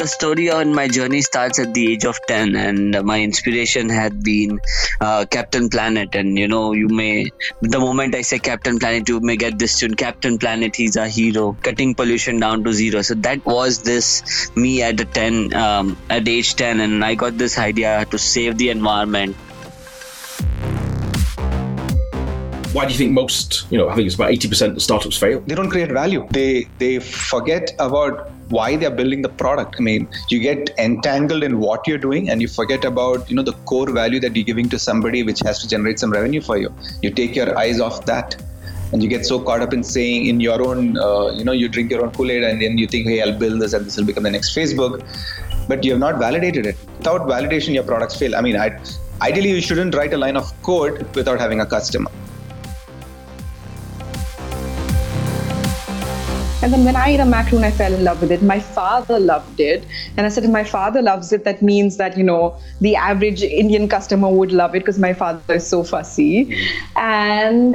The story on my journey starts at the age of 10, and my inspiration had been Captain Planet. And the moment I say Captain Planet, you may get this tune, Captain Planet, he's a hero, cutting pollution down to zero. So that was this me at age 10, and I got this idea to save the environment. Why do you think most, I think it's about 80% of startups fail? They don't create value. They forget about why they're building the product. I mean, you get entangled in what you're doing and you forget about, the core value that you're giving to somebody which has to generate some revenue for you. You take your eyes off that and you get so caught up in saying in your own, you drink your own Kool-Aid and then you think, hey, I'll build this and this will become the next Facebook. But you have not validated it. Without validation, your products fail. I mean, ideally, you shouldn't write a line of code without having a customer. And then when I ate a macaroon, I fell in love with it. My father loved it. And I said, if my father loves it, that means that, the average Indian customer would love it because my father is so fussy. And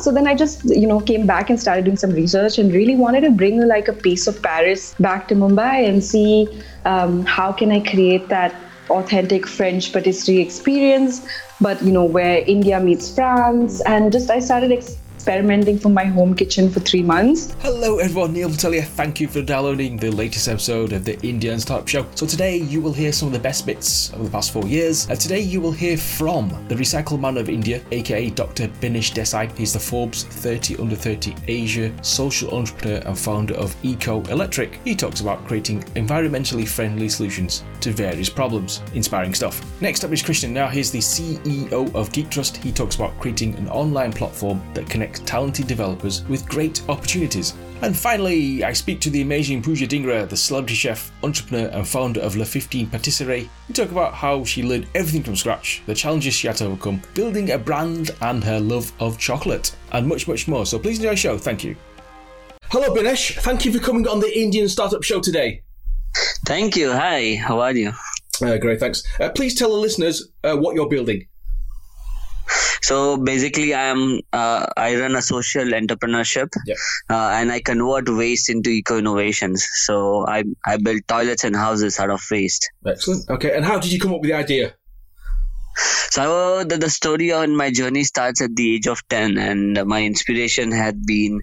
so then I just, came back and started doing some research and really wanted to bring like a piece of Paris back to Mumbai and see how can I create that authentic French patisserie experience, but, where India meets France. And just I started experimenting from my home kitchen for 3 months. Hello everyone, Neil Gupta. Thank you for downloading the latest episode of The Indian Startup Show. So today you will hear some of the best bits of the past 4 years. Today you will hear from The Recycle Man of India, aka Dr Binish Desai. He's the Forbes 30 Under 30 Asia social entrepreneur and founder of Eco-Eclectic. He talks about creating environmentally friendly solutions to various problems. Inspiring stuff. Next up is Krishnan Nair. He's the CEO of GeekTrust. He talks about creating an online platform that connects talented developers with great opportunities. And finally, I speak to the amazing Pooja Dhingra, the celebrity chef, entrepreneur and founder of Le15 Patisserie. We talk about how she learned everything from scratch, the challenges she had to overcome, building a brand and her love of chocolate, and much, much more. So please enjoy the show. Thank you. Hello Binish, thank you for coming on the Indian Startup Show today. Thank you. Hi, how are you? Great, thanks. Please tell the listeners what you're building. So basically, I run a social entrepreneurship, and I convert waste into eco-innovations. So I build toilets and houses out of waste. Excellent. Okay. And how did you come up with the idea? So the story on my journey starts at the age of 10, and my inspiration had been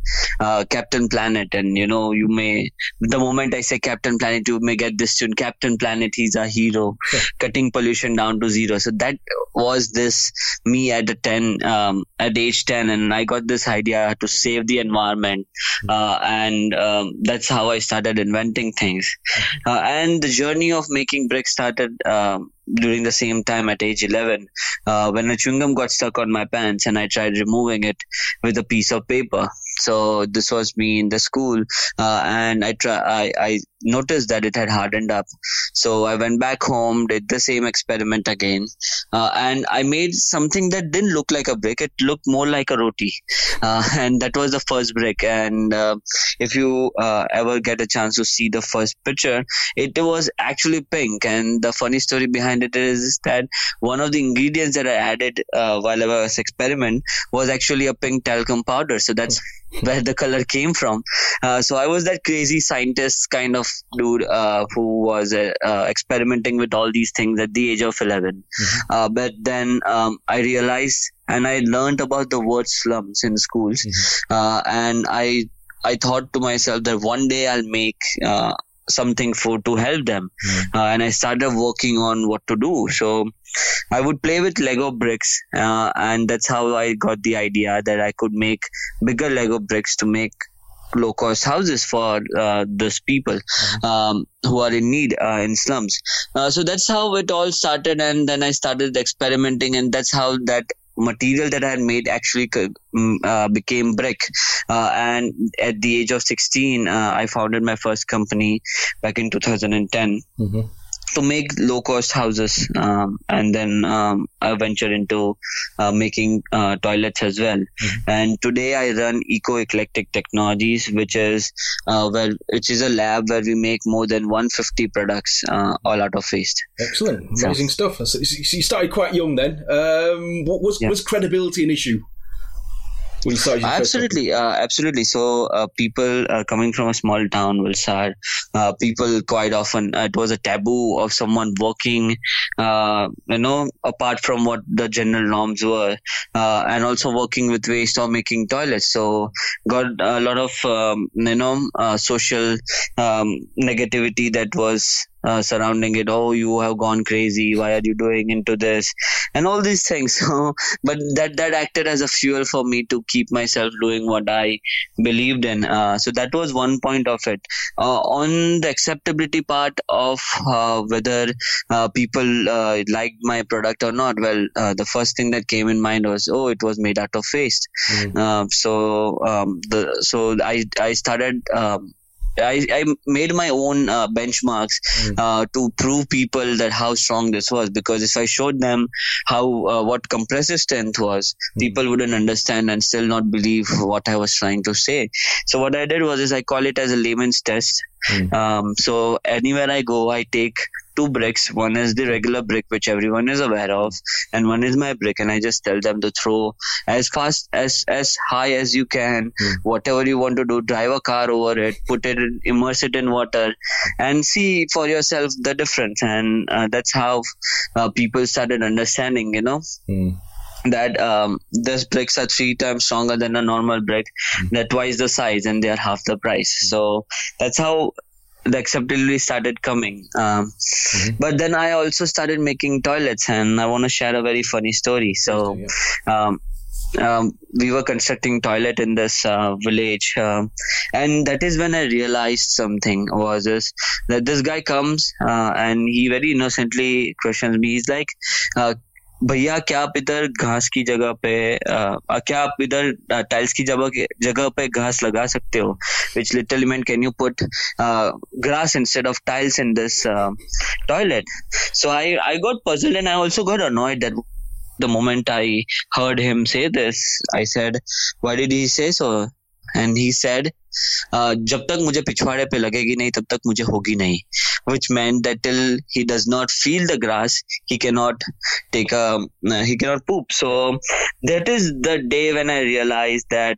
Captain Planet. And the moment I say Captain Planet, you may get this tune, Captain Planet, he's a hero, cutting pollution down to zero. So that was this me at age 10, and I got this idea to save the environment, and that's how I started inventing things. And the journey of making bricks started during the same time at age 11, when a chewing gum got stuck on my pants and I tried removing it with a piece of paper. So this was me in the school, and I noticed that it had hardened up. So I went back home, did the same experiment again, and I made something that didn't look like a brick. It looked more like a roti, and that was the first brick. And if you ever get a chance to see the first picture, it was actually pink. And the funny story behind it is that one of the ingredients that I added while I was experimenting was actually a pink talcum powder. So that's where the color came from. So I was that crazy scientist kind of dude who was experimenting with all these things at the age of 11. But then I realized, and I learned about the word slums in schools. And I thought to myself that one day I'll make something to help them. And I started working on what to do. So I would play with Lego bricks, and that's how I got the idea that I could make bigger Lego bricks to make low-cost houses for those people who are in need in slums. So that's how it all started, and then I started experimenting, and that's how that material that I had made actually became brick. And at the age of 16, I founded my first company back in 2010. To make low-cost houses, and then I ventured into making toilets as well. And today I run Eco-Eclectic Technologies, which is a lab where we make more than 150 products all out of waste. Excellent, amazing stuff. So you started quite young then. What was credibility an issue? will start using absolutely Facebook. Absolutely. So people coming from a small town will start people quite often it was a taboo of someone working apart from what the general norms were and also working with waste or making toilets. So got a lot of social negativity that was surrounding it. Oh, you have gone crazy. Why are you doing into this? And all these things. So, but that acted as a fuel for me to keep myself doing what I believed in. So that was one point of it. On the acceptability part of whether people liked my product or not, well, the first thing that came in mind was, oh, it was made out of waste. Mm-hmm. So I started... I made my own benchmarks to prove people that how strong this was, because if I showed them how what compressive strength was, people wouldn't understand and still not believe what I was trying to say. So what I did was is I call it as a layman's test. So anywhere I go, I take two bricks. One is the regular brick, which everyone is aware of, and one is my brick, and I just tell them to throw as fast as high as you can, whatever you want to do, drive a car over it, put it in, immerse it in water, and see for yourself the difference. And that's how people started understanding, that these bricks are 3 times stronger than a normal brick. They're twice the size and they are half the price. So that's how the acceptability started coming. But then I also started making toilets, and I want to share a very funny story. So we were constructing toilet in this village, and that is when I realized something was this, that this guy comes and he very innocently questions me. He's like, भैया क्या आप इधर घास की जगह पे क्या आप इधर टाइल्स की जगह पे घास लगा सकते हो, which literally meant can you put grass instead of tiles in this toilet. So I got puzzled, and I also got annoyed that the moment I heard him say this, I said, why did he say so? And he said, जब तक मुझे पिछवाड़े पे लगेगी नहीं तब तक मुझे होगी नहीं, which meant that till he does not feel the grass, he cannot poop. So that is the day when I realized that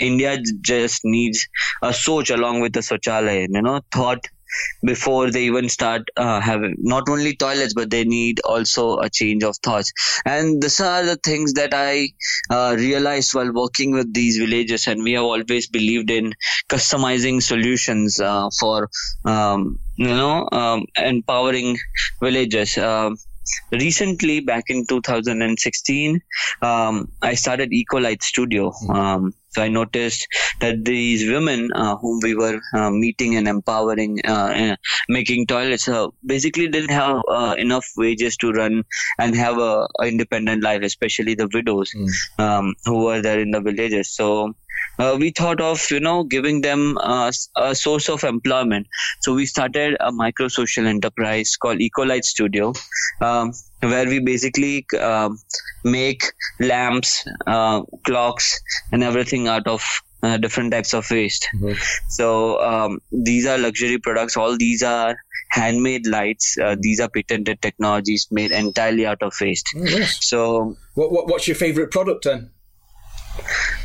India just needs a Soch along with the Swachalaya, thought before they even start having not only toilets, but they need also a change of thoughts. And these are the things that I realized while working with these villages. And we have always believed in customizing solutions for empowering villages. Recently, back in 2016, I started Ecolite Studio. So I noticed that these women whom we were meeting and empowering, making toilets, basically didn't have enough wages to run and have a independent life, especially the widows who were there in the villages. So we thought of, giving them a source of employment. So we started a micro-social enterprise called Ecolite Studio, where we basically make lamps, clocks, and everything out of different types of waste. So these are luxury products. All these are handmade lights. These are patented technologies made entirely out of waste. So, what's your favorite product then?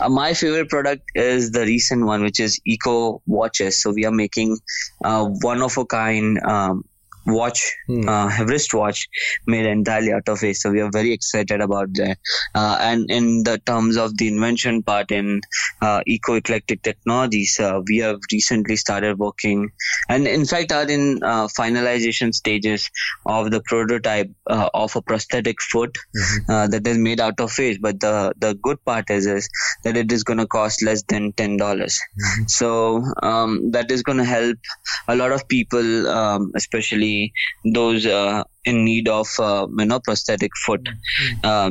My favorite product is the recent one, which is Eco Watches. So we are making one-of-a-kind watch, wristwatch made entirely out of waste. So we are very excited about that. And in the terms of the invention part in Eco-Eclectic Technologies, we have recently started working and in fact are in finalization stages of the prototype of a prosthetic foot that is made out of waste. But the good part is that it is going to cost less than $10. So that is going to help a lot of people, especially those in need of prosthetic foot.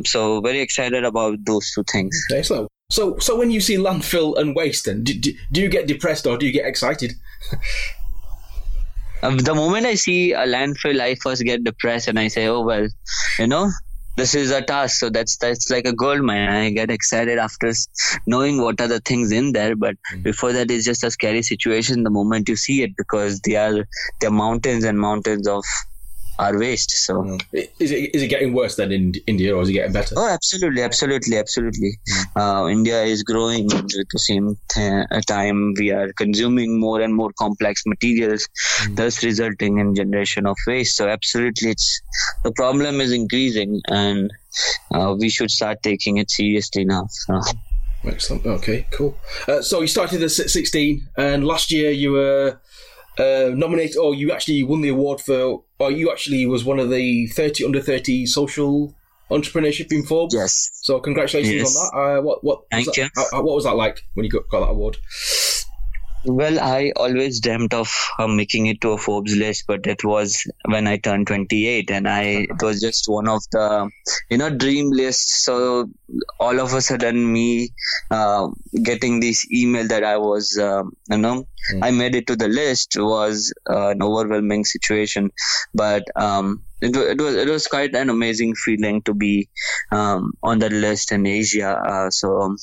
So very excited about those two things. Excellent. So when you see landfill and waste, then do you get depressed or do you get excited? The moment I see a landfill, I first get depressed and I say, oh well, this is a task, so that's like a gold mine. I get excited after knowing what are the things in there, but before that, it's just a scary situation the moment you see it, because they are mountains and mountains of our waste. So is it getting worse than in India, or is it getting better? Oh, absolutely. India is growing at the same time. We are consuming more and more complex materials, thus resulting in generation of waste. So absolutely, the problem is increasing, and we should start taking it seriously now. So. Excellent. Okay, cool. So you started at 16, and last year you were nominated, or you actually won the award for, or you actually was one of the 30 under 30 social entrepreneurship in Forbes. Yes. So congratulations on that. Thank you. What was that like when you got that award? Well, I always dreamt of making it to a Forbes list, but it was when I turned 28, and it was just one of the, dream lists. So all of a sudden, me getting this email that I was, I made it to the list was an overwhelming situation. But it was quite an amazing feeling to be on the list in Asia. So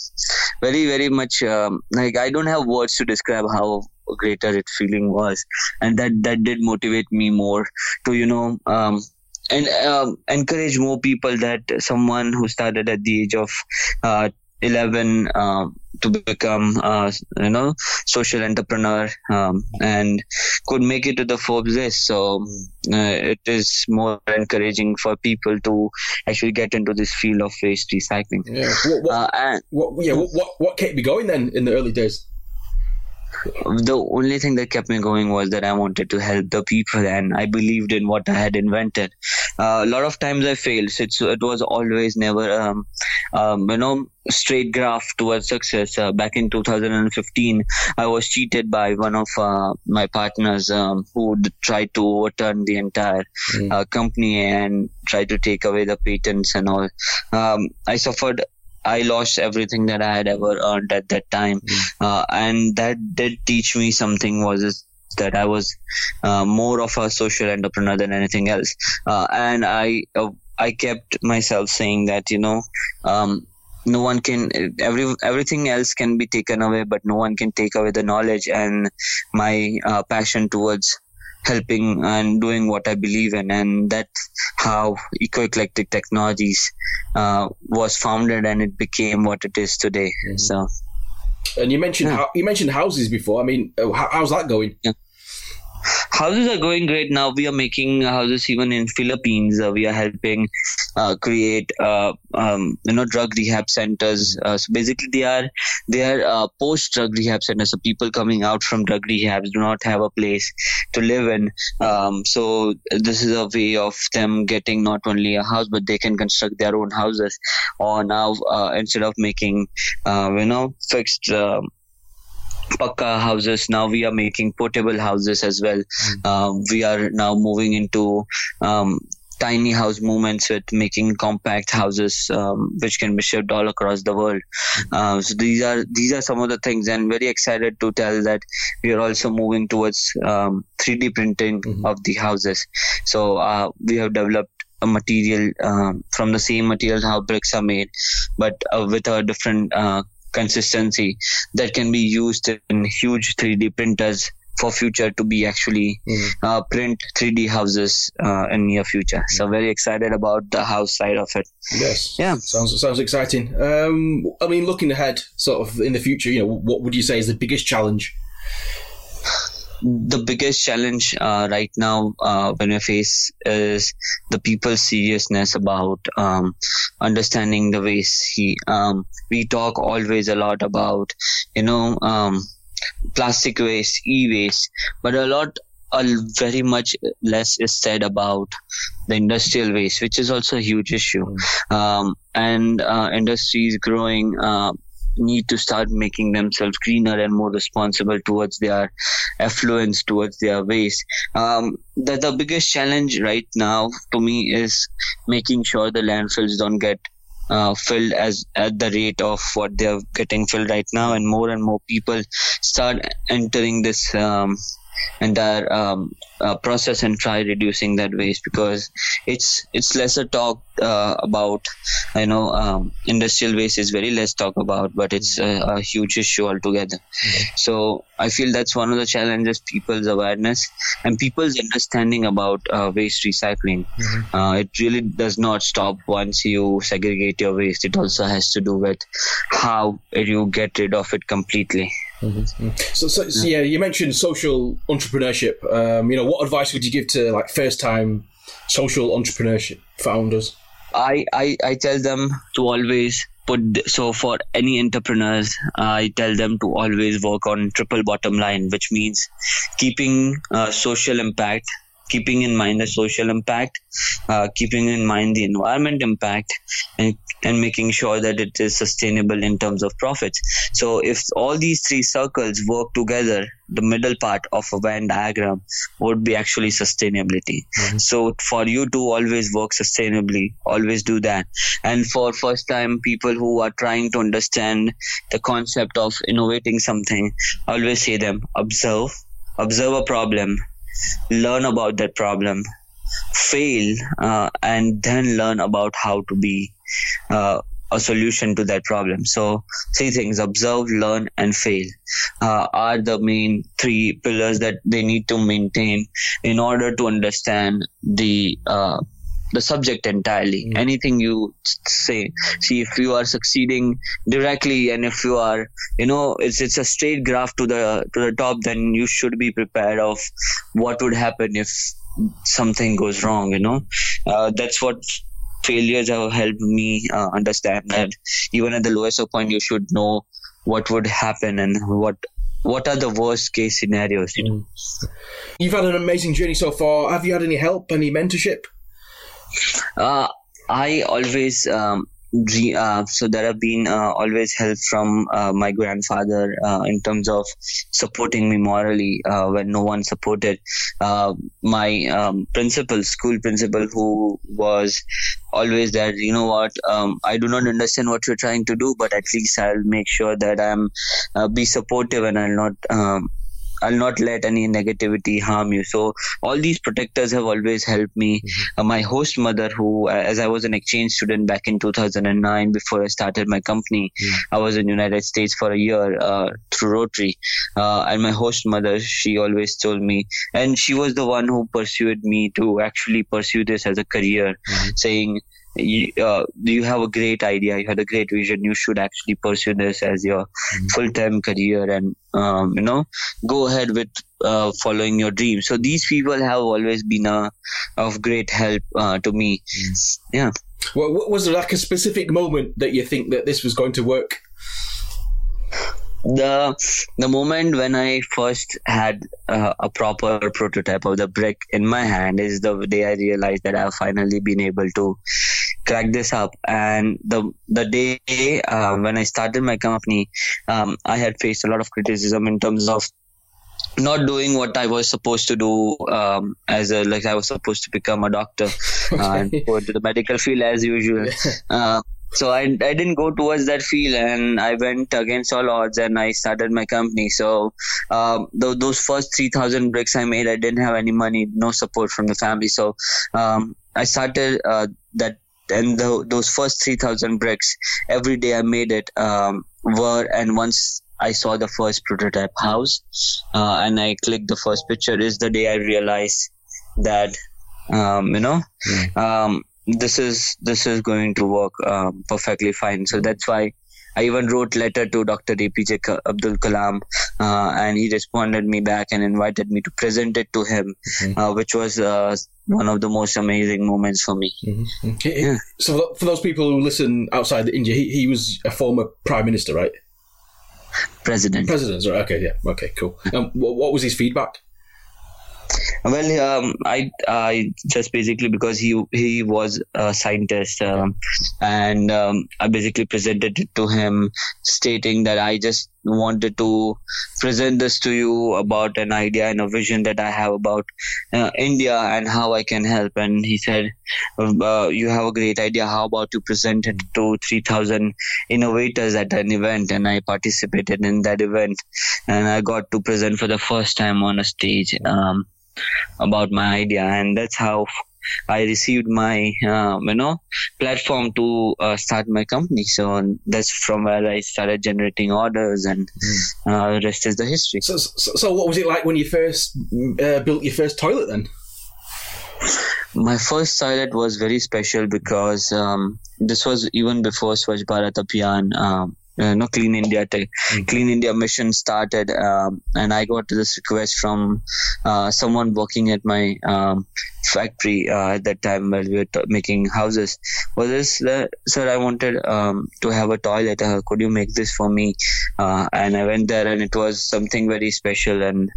very, very much, I don't have words to describe how greater it feeling was. And that did motivate me more to, and encourage more people that someone who started at the age of 11 to become social entrepreneur and could make it to the Forbes list. So it is more encouraging for people to actually get into this field of waste recycling. Yeah. What kept me going then in the early days? The only thing that kept me going was that I wanted to help the people, and I believed in what I had invented. A lot of times I failed, so it was always never straight graph towards success. Back in 2015, I was cheated by one of my partners who tried to overturn the entire company and tried to take away the patents and all. I lost everything that I had ever earned at that time. And that did teach me something, was that I was more of a social entrepreneur than anything else. And I kept myself saying that, no one can, everything else can be taken away, but no one can take away the knowledge and my passion towards helping and doing what I believe in. And that's how Eco-Eclectic Technologies was founded, and it became what it is today. So, and you mentioned houses before. I mean, how's that going? Yeah. Houses are going great now. We are making houses even in Philippines. We are helping create drug rehab centers. So basically they are post drug rehab centers. So people coming out from drug rehabs do not have a place to live in. So this is a way of them getting not only a house, but they can construct their own houses. Or now instead of making fixed Pakka houses, now we are making portable houses as well. We are now moving into tiny house movements with making compact houses, which can be shipped all across the world. So these are some of the things, and very excited to tell that we are also moving towards 3D printing of the houses. So we have developed a material from the same material how bricks are made, but with a different consistency that can be used in huge 3D printers for future to be actually print 3D houses in near future. So very excited about the house side of it. Yes. Yeah. Sounds exciting. I mean, looking ahead, sort of in the future, what would you say is the biggest challenge? The biggest challenge right now when we face is the people's seriousness about understanding the waste. We talk always a lot about, plastic waste, e-waste, but very much less is said about the industrial waste, which is also a huge issue. And industry is growing, need to start making themselves greener and more responsible towards their effluents, towards their waste. That the biggest challenge right now to me is making sure the landfills don't get filled at the rate of what they're getting filled right now, and more people start entering this entire process and try reducing that waste, because it's lesser talk about. I know industrial waste is very less talk about, but it's a huge issue altogether. Mm-hmm. So I feel that's one of the challenges: people's awareness and people's understanding about waste recycling. Mm-hmm. It really does not stop once you segregate your waste. It also has to do with how you get rid of it completely. Mm-hmm. So yeah, you mentioned social entrepreneurship. What advice would you give to like first-time social entrepreneurship founders? I tell them to always for any entrepreneurs, I tell them to always work on triple bottom line, which means keeping social impact, keeping in mind the social impact, keeping in mind the environment impact, and making sure that it is sustainable in terms of profits. So if all these three circles work together, the middle part of a Venn diagram would be actually sustainability. Mm-hmm. So for you to always work sustainably, always do that. And for first time people who are trying to understand the concept of innovating something, I always say them, observe a problem, learn about that problem, fail, and then learn about how to be a solution to that problem. So three things: observe, learn, and fail are the main three pillars that they need to maintain in order to understand the subject entirely. Mm-hmm. Anything you say, see if you are succeeding directly, and if you are, it's a straight graph to the top, then you should be prepared of what would happen if something goes wrong. That's what failures have helped me understand, that even at the lowest of point, you should know what would happen and what are the worst case scenarios. You've had an amazing journey so far. Have you had any help, any mentorship? I always so there have been always help from my grandfather in terms of supporting me morally when no one supported. My school principal, who was always that, I do not understand what you're trying to do, but at least I'll make sure that I'm be supportive, and I'll not let any negativity harm you. So all these protectors have always helped me. Mm-hmm. My host mother, who, as I was an exchange student back in 2009, before I started my company, mm-hmm. I was in the United States for a year through Rotary. And my host mother, she always told me, and she was the one who pursued me to actually pursue this as a career, mm-hmm. saying, you have a great idea, you had a great vision, you should actually pursue this as your mm-hmm. full-time career, and go ahead with following your dream. So these people have always been of great help to me. Mm-hmm. Yeah. Well, what was there like a specific moment that you think that this was going to work? The moment when I first had a proper prototype of the brick in my hand is the day I realized that I've finally been able to crack this up. And the day when I started my company, I had faced a lot of criticism in terms of not doing what I was supposed to do, I was supposed to become a doctor and go to the medical field as usual. So I didn't go towards that field, and I went against all odds, and I started my company. So those first 3,000 bricks I made, I didn't have any money, no support from the family. So I started that, and those first 3,000 bricks, every day I made it and once I saw the first prototype house and I clicked the first picture is the day I realized that, this is going to work perfectly fine. So that's why I even wrote letter to Dr. APJ Abdul Kalam, and he responded me back and invited me to present it to him, mm-hmm. Which was one of the most amazing moments for me. Mm-hmm. Yeah. So for those people who listen outside India, he was a former prime minister, right? President. President, right? Okay, yeah, okay, cool. What was his feedback? Well, I just basically, because he was a scientist, and I basically presented it to him, stating that I just wanted to present this to you about an idea and a vision that I have about India and how I can help. And he said, you have a great idea. How about you present it to 3,000 innovators at an event? And I participated in that event, and I got to present for the first time on a stage about my idea. And that's how I received my, platform to start my company. So that's from where I started generating orders, and the rest is the history. So what was it like when you first built your first toilet then? My first toilet was very special because this was even before Swachh Bharat Abhiyan, Clean India Clean India mission started, and I got this request from someone working at my factory at that time while we were making houses. Sir, I wanted to have a toilet. Could you make this for me? And I went there, and it was something very special and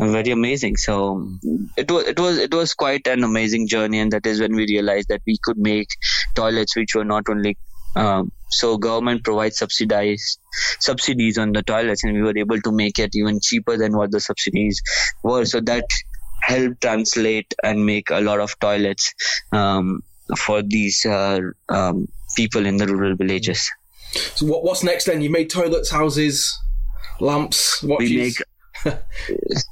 very amazing. So it was quite an amazing journey, and that is when we realized that we could make toilets which were not only so government provides subsidies on the toilets, and we were able to make it even cheaper than what the subsidies were. So that helped translate and make a lot of toilets for these people in the rural villages. So what's next then? You made toilets, houses, lamps, watches.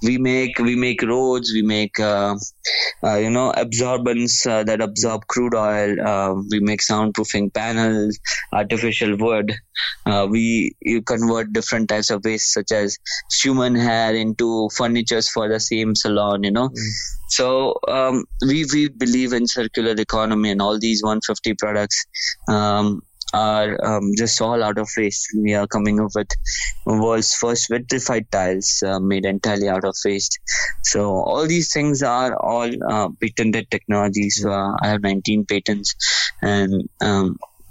We make roads. We make absorbents that absorb crude oil. We make soundproofing panels, artificial wood. You convert different types of waste, such as human hair, into furnitures for the same salon. So we believe in circular economy, and all these 150 products are just all out of waste. We are coming up with world's first vitrified tiles made entirely out of waste. So all these things are all patented technologies. I have 19 patents, and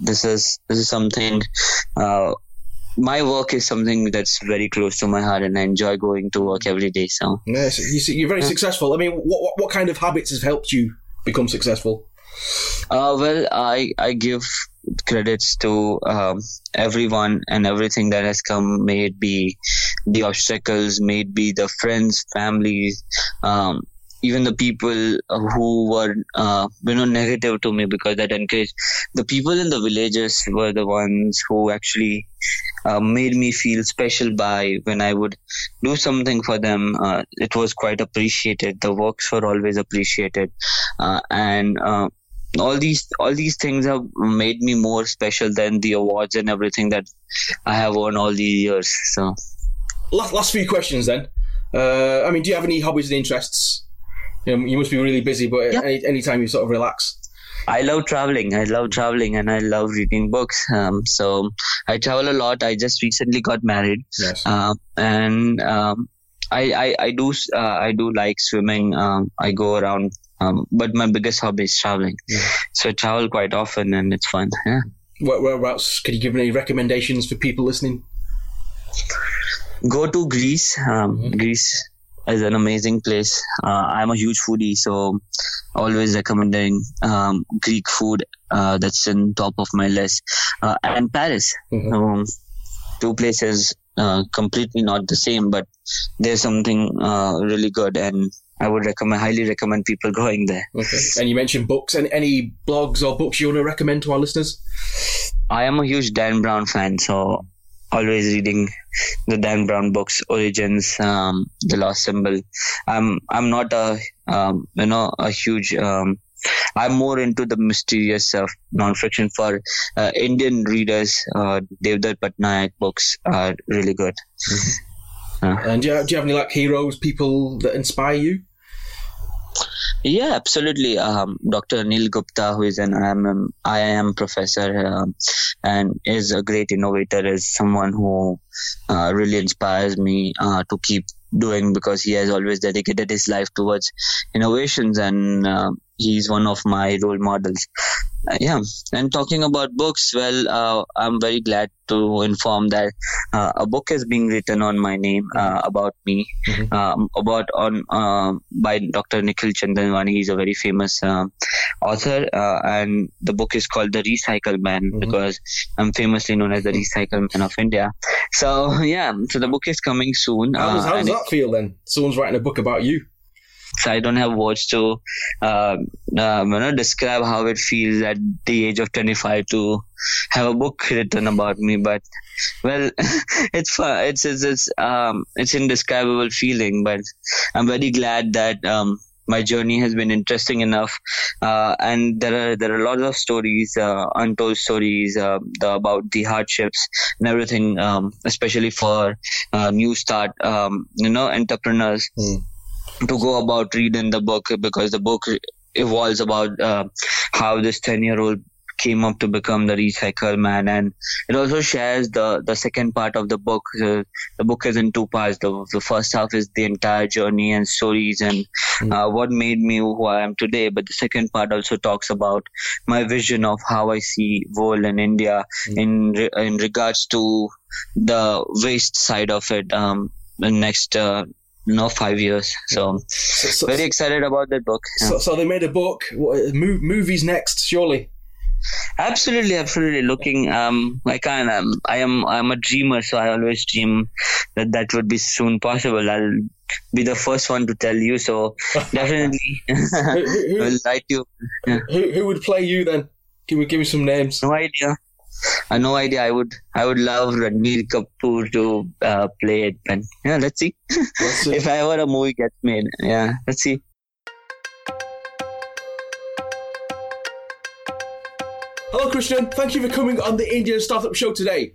this is something. My work is something that's very close to my heart, and I enjoy going to work every day. So yes, you see, you're very successful. I mean, what kind of habits has helped you become successful? Well, I give credits to everyone and everything that has come, may it be the obstacles, may it be the friends, families, even the people who were negative to me, because that encouraged. The people in the villages were the ones who actually made me feel special by when I would do something for them. It was quite appreciated. The works were always appreciated, and all these things have made me more special than the awards and everything that I have won all these years. So, last few questions then. Do you have any hobbies and interests? You must be really busy, but any time you sort of relax. I love traveling, and I love reading books. So I travel a lot. I just recently got married, yes. I do like swimming. I go around. But my biggest hobby is traveling. Yeah. So I travel quite often, and it's fun. Yeah. Whereabouts? Could you give any recommendations for people listening? Go to Greece. Greece is an amazing place. I'm a huge foodie, so always recommending Greek food. That's in top of my list. And Paris. Mm-hmm. Two places completely not the same, but there's something really good, and I would highly recommend people going there. Okay. And you mentioned books. Any blogs or books you want to recommend to our listeners? I am a huge Dan Brown fan, so always reading the Dan Brown books, Origins, The Lost Symbol. I'm not a huge. I'm more into the mysterious non-fiction for Indian readers. Devdutt Pattanaik books are really good. Mm-hmm. And do you have any heroes, people that inspire you? Yeah, absolutely. Dr. Neil Gupta, who is an IIM professor and is a great innovator, is someone who really inspires me to keep doing, because he has always dedicated his life towards innovations, and he's one of my role models. Yeah. And talking about books, well, I'm very glad to inform that a book is being written on my name, about me, by Dr. Nikhil Chandanwani. He's a very famous author, and the book is called The Recycle Man, because I'm famously known as the Recycle Man of India. So yeah, so the book is coming soon. How does that feel then? Someone's writing a book about you. So I don't have words to describe how it feels at the age of 25 to have a book written about me. But well, it's fun. It's indescribable feeling. But I'm very glad that my journey has been interesting enough, and there are lots of stories, untold stories about the hardships and everything, especially for new start, entrepreneurs. To go about reading the book, because the book evolves about how this 10-year-old came up to become the Recycle Man, and it also shares the second part of the book. The book is in two parts. The first half is the entire journey and stories and what made me who I am today, but the second part also talks about my vision of how I see world and India in regards to the waste side of it, the next 5 years. So very excited about that book. Yeah. So they made a book. Movies next, surely. Absolutely. Looking, I'm a dreamer, so I always dream that would be soon possible. I'll be the first one to tell you. So definitely, I'll write you. Yeah. Who would play you then? Give me some names. No idea. No idea. I would love Ranbir Kapoor to play it, but yeah, let's see. If ever a movie gets made, yeah, let's see. Hello, Krishnan. Thank you for coming on the Indian Startup Show today.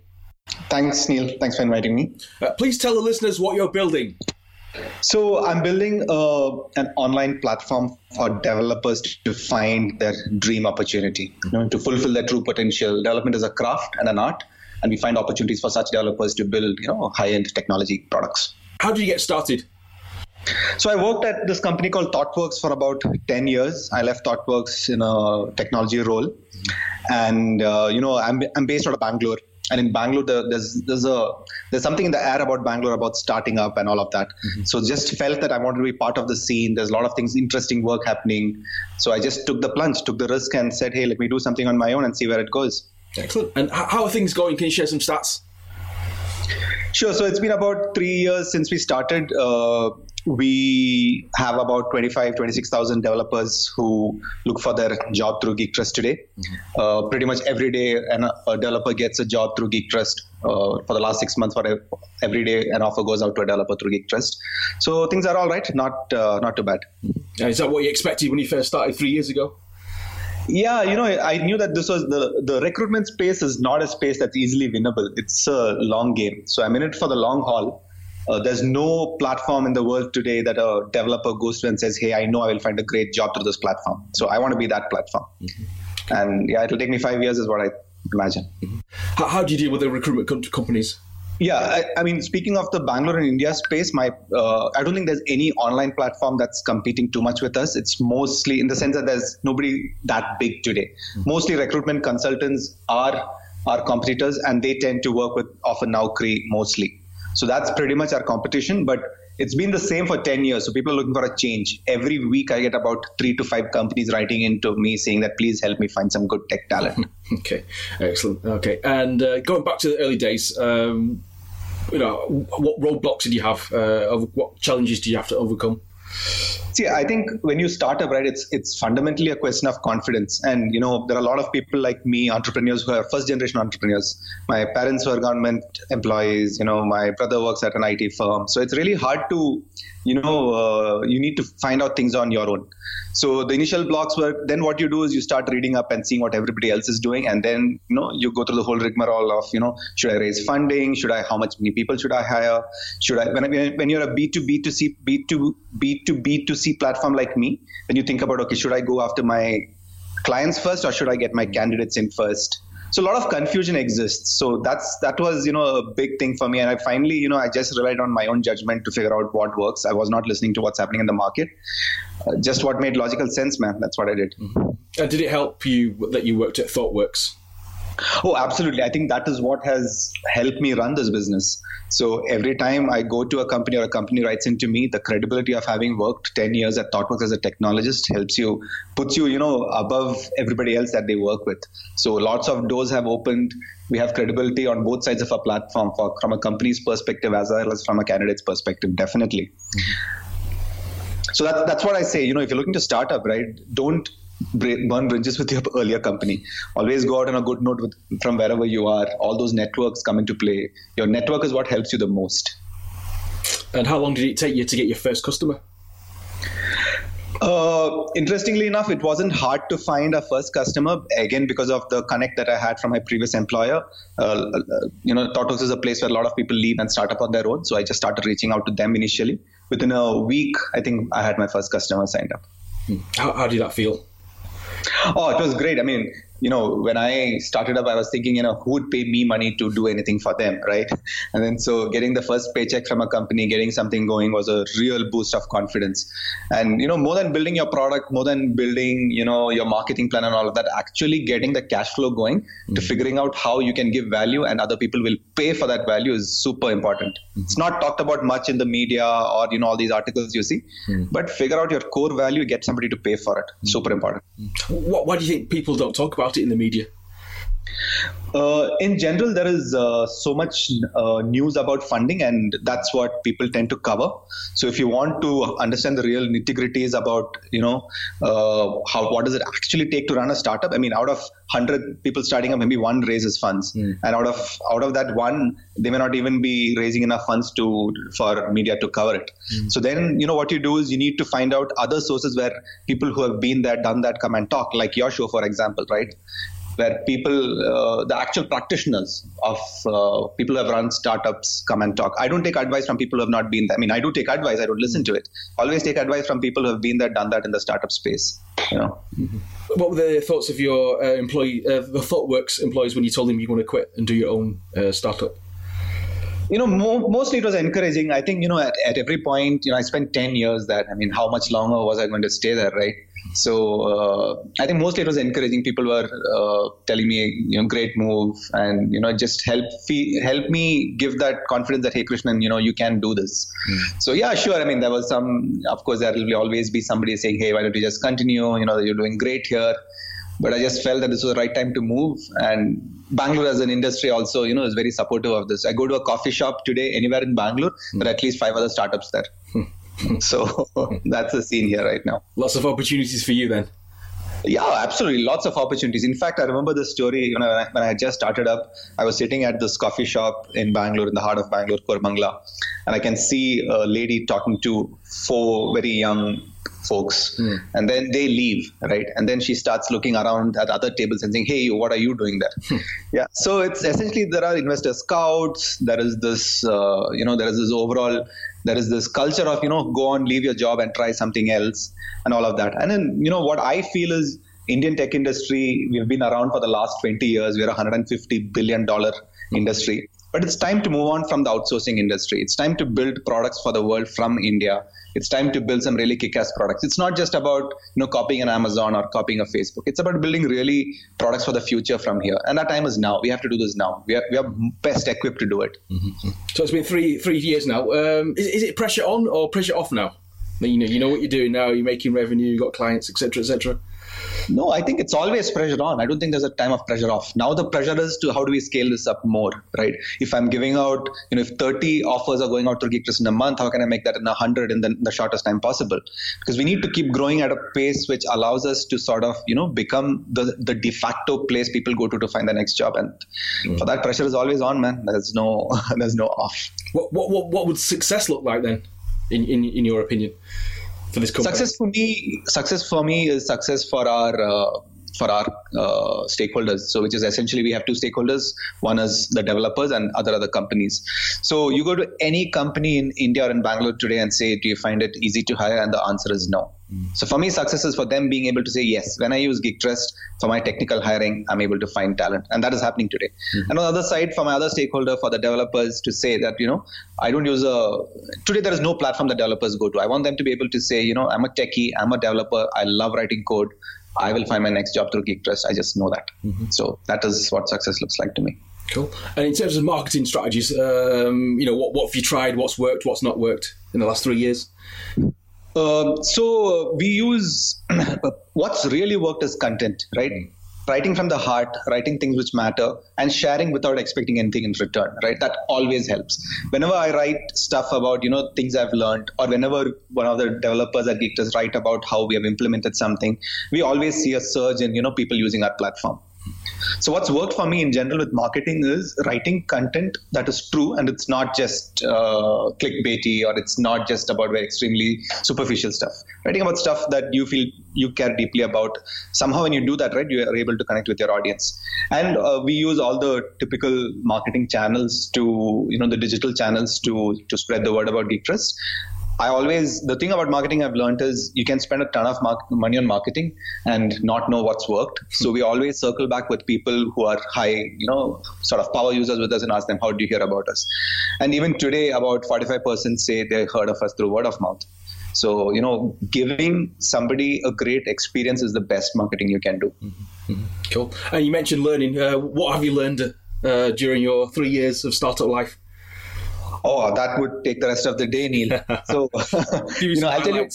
Thanks, Neil. Thanks for inviting me. Please tell the listeners what you're building. So I'm building an online platform for developers to find their dream opportunity, to fulfill their true potential. Development is a craft and an art, and we find opportunities for such developers to build, high-end technology products. How did you get started? So I worked at this company called ThoughtWorks for about 10 years. I left ThoughtWorks in a technology role, and I'm based out of Bangalore. And in Bangalore, there's something in the air about Bangalore about starting up and all of that. So just felt that I wanted to be part of the scene. There's a lot of things, interesting work happening. So I just took the plunge, took the risk and said, hey, let me do something on my own and see where it goes. Excellent. And how are things going? Can you share some stats? Sure. So it's been about 3 years since we started. We have about 26,000 developers who look for their job through GeekTrust today. Pretty much every day, a developer gets a job through GeekTrust. For the last 6 months, every day an offer goes out to a developer through GeekTrust. So things are all right, not too bad. Is that what you expected when you first started 3 years ago? Yeah, I knew that this was the recruitment space is not a space that's easily winnable. It's a long game. So I'm in it for the long haul. There's no platform in the world today that a developer goes to and says, hey, I know I will find a great job through this platform. So I want to be that platform. And yeah, it'll take me 5 years is what I imagine. How do you deal with the recruitment companies? Yeah, I mean, speaking of the Bangalore and India space, I don't think there's any online platform that's competing too much with us. It's mostly in the sense that there's nobody that big today. Mostly recruitment consultants are our competitors, and they tend to work with often Naukri mostly. So that's pretty much our competition, but it's been the same for 10 years. So people are looking for a change. Every week I get about 3 to 5 companies writing into me saying that, please help me find some good tech talent. Okay, excellent. Okay, and going back to the early days, what roadblocks did you have? What challenges do you have to overcome? See, I think when you start up, right, it's fundamentally a question of confidence. And, there are a lot of people like me, entrepreneurs who are first-generation entrepreneurs. My parents were government employees. My brother works at an IT firm. So it's really hard to, you need to find out things on your own. So the initial blocks were, then what you do is you start reading up and seeing what everybody else is doing. And then, you go through the whole rigmarole of, should I raise funding? How much many people should I hire? When you're a B2B2C platform like me, then you think about, okay, should I go after my clients first or should I get my candidates in first? So a lot of confusion exists. So that was, a big thing for me. And I finally, I just relied on my own judgment to figure out what works. I was not listening to what's happening in the market. Just what made logical sense, man. That's what I did. Mm-hmm. Did it help you that you worked at ThoughtWorks? Oh, absolutely. I think that is what has helped me run this business. So every time I go to a company or a company writes into me, the credibility of having worked 10 years at ThoughtWorks as a technologist puts you, above everybody else that they work with. So lots of doors have opened. We have credibility on both sides of our platform from a company's perspective as well as from a candidate's perspective, definitely. So that's what I say. If you're looking to start up, right, don't burn bridges with your earlier company. Always go out on a good note from wherever you are. All those networks come into play. Your network is what helps you the most. And how long did it take you to get your first customer? Interestingly enough, it wasn't hard to find our first customer, again, because of the connect that I had from my previous employer. ThoughtWorks is a place where a lot of people leave and start up on their own. So I just started reaching out to them initially. Within a week, I think I had my first customer signed up. How did that feel? Oh, it was great. I mean, when I started up, I was thinking, who would pay me money to do anything for them, right? And then so getting the first paycheck from a company, getting something going was a real boost of confidence. And, more than building your product, more than building, your marketing plan and all of that, actually getting the cash flow going to figuring out how you can give value and other people will pay for that value is super important. It's not talked about much in the media or, all these articles you see, but figure out your core value, get somebody to pay for it. Super important. Why do you think people don't talk about it in the media? In general, there is so much news about funding, and that's what people tend to cover. So if you want to understand the real nitty-gritties about, what does it actually take to run a startup? I mean, out of 100 people starting up, maybe one raises funds. And out of that one, they may not even be raising enough funds for media to cover it. So then, what you do is you need to find out other sources where people who have been there, done that, come and talk, like your show, for example, right? Where people, the actual practitioners of people who have run startups come and talk. I don't take advice from people who have not been there. I mean, I do take advice. I don't listen to it. Always take advice from people who have been there, done that in the startup space. What were the thoughts of your the ThoughtWorks employees when you told them you want to quit and do your own startup? Mostly it was encouraging. I think, at every point, I spent 10 years there. I mean, how much longer was I going to stay there, right? So I think mostly it was encouraging. People were telling me, great move, and, just help me give that confidence that, hey, Krishnan, you can do this. So yeah, sure. I mean, there was of course, there will always be somebody saying, hey, why don't you just continue? You're doing great here. But I just felt that this was the right time to move. And Bangalore as an industry also, is very supportive of this. I go to a coffee shop today, anywhere in Bangalore, there are at least 5 other startups there. So that's the scene here right now. Lots of opportunities for you then. Yeah, absolutely. Lots of opportunities. In fact, I remember the story when I just started up. I was sitting at this coffee shop in Bangalore, in the heart of Bangalore, Koramangla, and I can see a lady talking to 4 very young folks, and then they leave, right? And then she starts looking around at other tables and saying, "Hey, what are you doing there?" Yeah. So it's essentially there are investor scouts. There is this, there is this culture of, go on, leave your job and try something else and all of that. And then, what I feel is Indian tech industry, we've been around for the last 20 years. We're a $150 billion industry. But it's time to move on from the outsourcing industry. It's time to build products for the world from India. It's time to build some really kick-ass products. It's not just about, copying an Amazon or copying a Facebook. It's about building really products for the future from here. And that time is now. We have to do this now. We are best equipped to do it. So it's been three years now. Is it pressure on or pressure off now? You know what you're doing now. You're making revenue. You've got clients, et cetera, et cetera. No, I think it's always pressure on. I don't think there's a time of pressure off. Now the pressure is to how do we scale this up more, right? If I'm giving out, if 30 offers are going out through GeekTrust in a month, how can I make that in 100 in the shortest time possible? Because we need to keep growing at a pace which allows us to sort of, become the de facto place people go to find the next job. And for that, pressure is always on, man. There's no off. What would success look like then, in your opinion? For this company. Success for me is success for our stakeholders. So, which is essentially we have 2 stakeholders. One is the developers and other companies. So, you go to any company in India or in Bangalore today and say, do you find it easy to hire? And the answer is no. So for me, success is for them being able to say, yes, when I use GeekTrust for my technical hiring, I'm able to find talent. And that is happening today. Mm-hmm. And on the other side, for my other stakeholder, for the developers to say that, you know, I don't use a... Today, there is no platform that developers go to. I want them to be able to say, you know, I'm a techie, I'm a developer, I love writing code. I will find my next job through GeekTrust. I just know that. Mm-hmm. So that is what success looks like to me. Cool. And in terms of marketing strategies, you know, what have you tried? What's worked? What's not worked in the last 3 years? So we use what's really worked as content, right? Writing from the heart, writing things which matter, and sharing without expecting anything in return, right? That always helps. Whenever I write stuff about, you know, things I've learned, or whenever one of the developers at GeekTrust write about how we have implemented something, we always see a surge in, you know, people using our platform. So what's worked for me in general with marketing is writing content that is true, and it's not just clickbaity, or it's not just about very extremely superficial stuff. Writing about stuff that you feel you care deeply about. Somehow when you do that, right, you are able to connect with your audience. And we use all the typical marketing channels to, you know, the digital channels to spread the word about GeekTrust. The thing about marketing I've learned is you can spend a ton of money on marketing and not know what's worked. So we always circle back with people who are high, you know, sort of power users with us and ask them, how do you hear about us? And even today, about 45% say they heard of us through word of mouth. So, you know, giving somebody a great experience is the best marketing you can do. Mm-hmm. Cool. And you mentioned learning. What have you learned during your 3 years of startup life? Oh, that would take the rest of the day, Neil. So, you know, I'll tell you.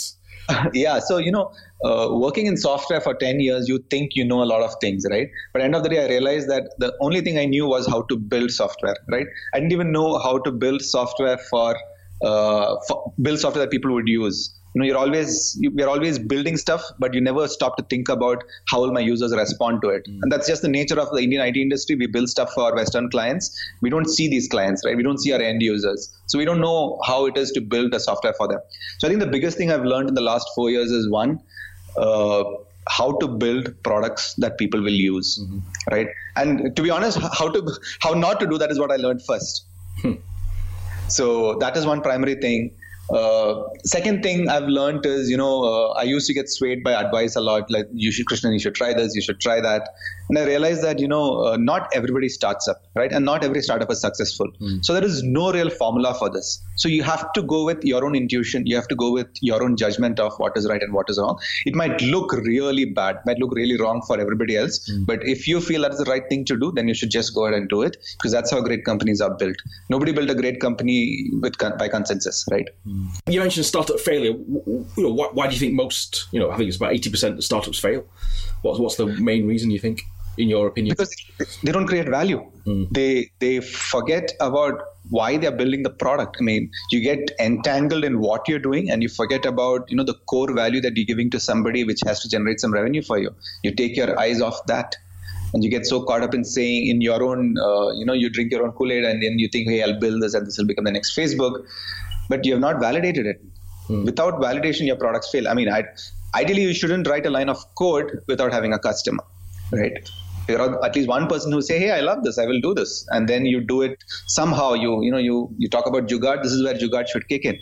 Yeah. So, you know, working in software for 10 years, you think you know a lot of things, right? But end of the day, I realized that the only thing I knew was how to build software, right? I didn't even know how to build software that people would use. You know, we're always building stuff, but you never stop to think about how will my users respond to it. And that's just the nature of the Indian IT industry. We build stuff for our Western clients. We don't see these clients, right? We don't see our end users. So we don't know how it is to build the software for them. So I think the biggest thing I've learned in the last 4 years is one, how to build products that people will use, mm-hmm. right? And to be honest, how not to do that is what I learned first. So that is one primary thing. Second thing I've learned is, you know, I used to get swayed by advice a lot, like, Krishnan, you should try this, you should try that. And I realized that, you know, not everybody starts up, right? And not every startup is successful. So there is no real formula for this. So you have to go with your own intuition. You have to go with your own judgment of what is right and what is wrong. It might look really bad, might look really wrong for everybody else. But if you feel that's the right thing to do, then you should just go ahead and do it, because that's how great companies are built. Nobody built a great company by consensus, right? You mentioned startup failure. You know, why do you think most, you know, I think it's about 80% of startups fail. What's the main reason you think, in your opinion? Because they don't create value. They forget about why they're building the product. I mean, you get entangled in what you're doing and you forget about, you know, the core value that you're giving to somebody, which has to generate some revenue for you. You take your eyes off that. And you get so caught up in saying in your own, you know, you drink your own Kool-Aid, and then you think, hey, I'll build this and this will become the next Facebook. But you have not validated it. Without validation, your products fail. I mean, ideally, you shouldn't write a line of code without having a customer, right? There are at least one person who say, hey, I love this, I will do this. And then you do it somehow. You talk about Jugaad. This is where Jugaad should kick in.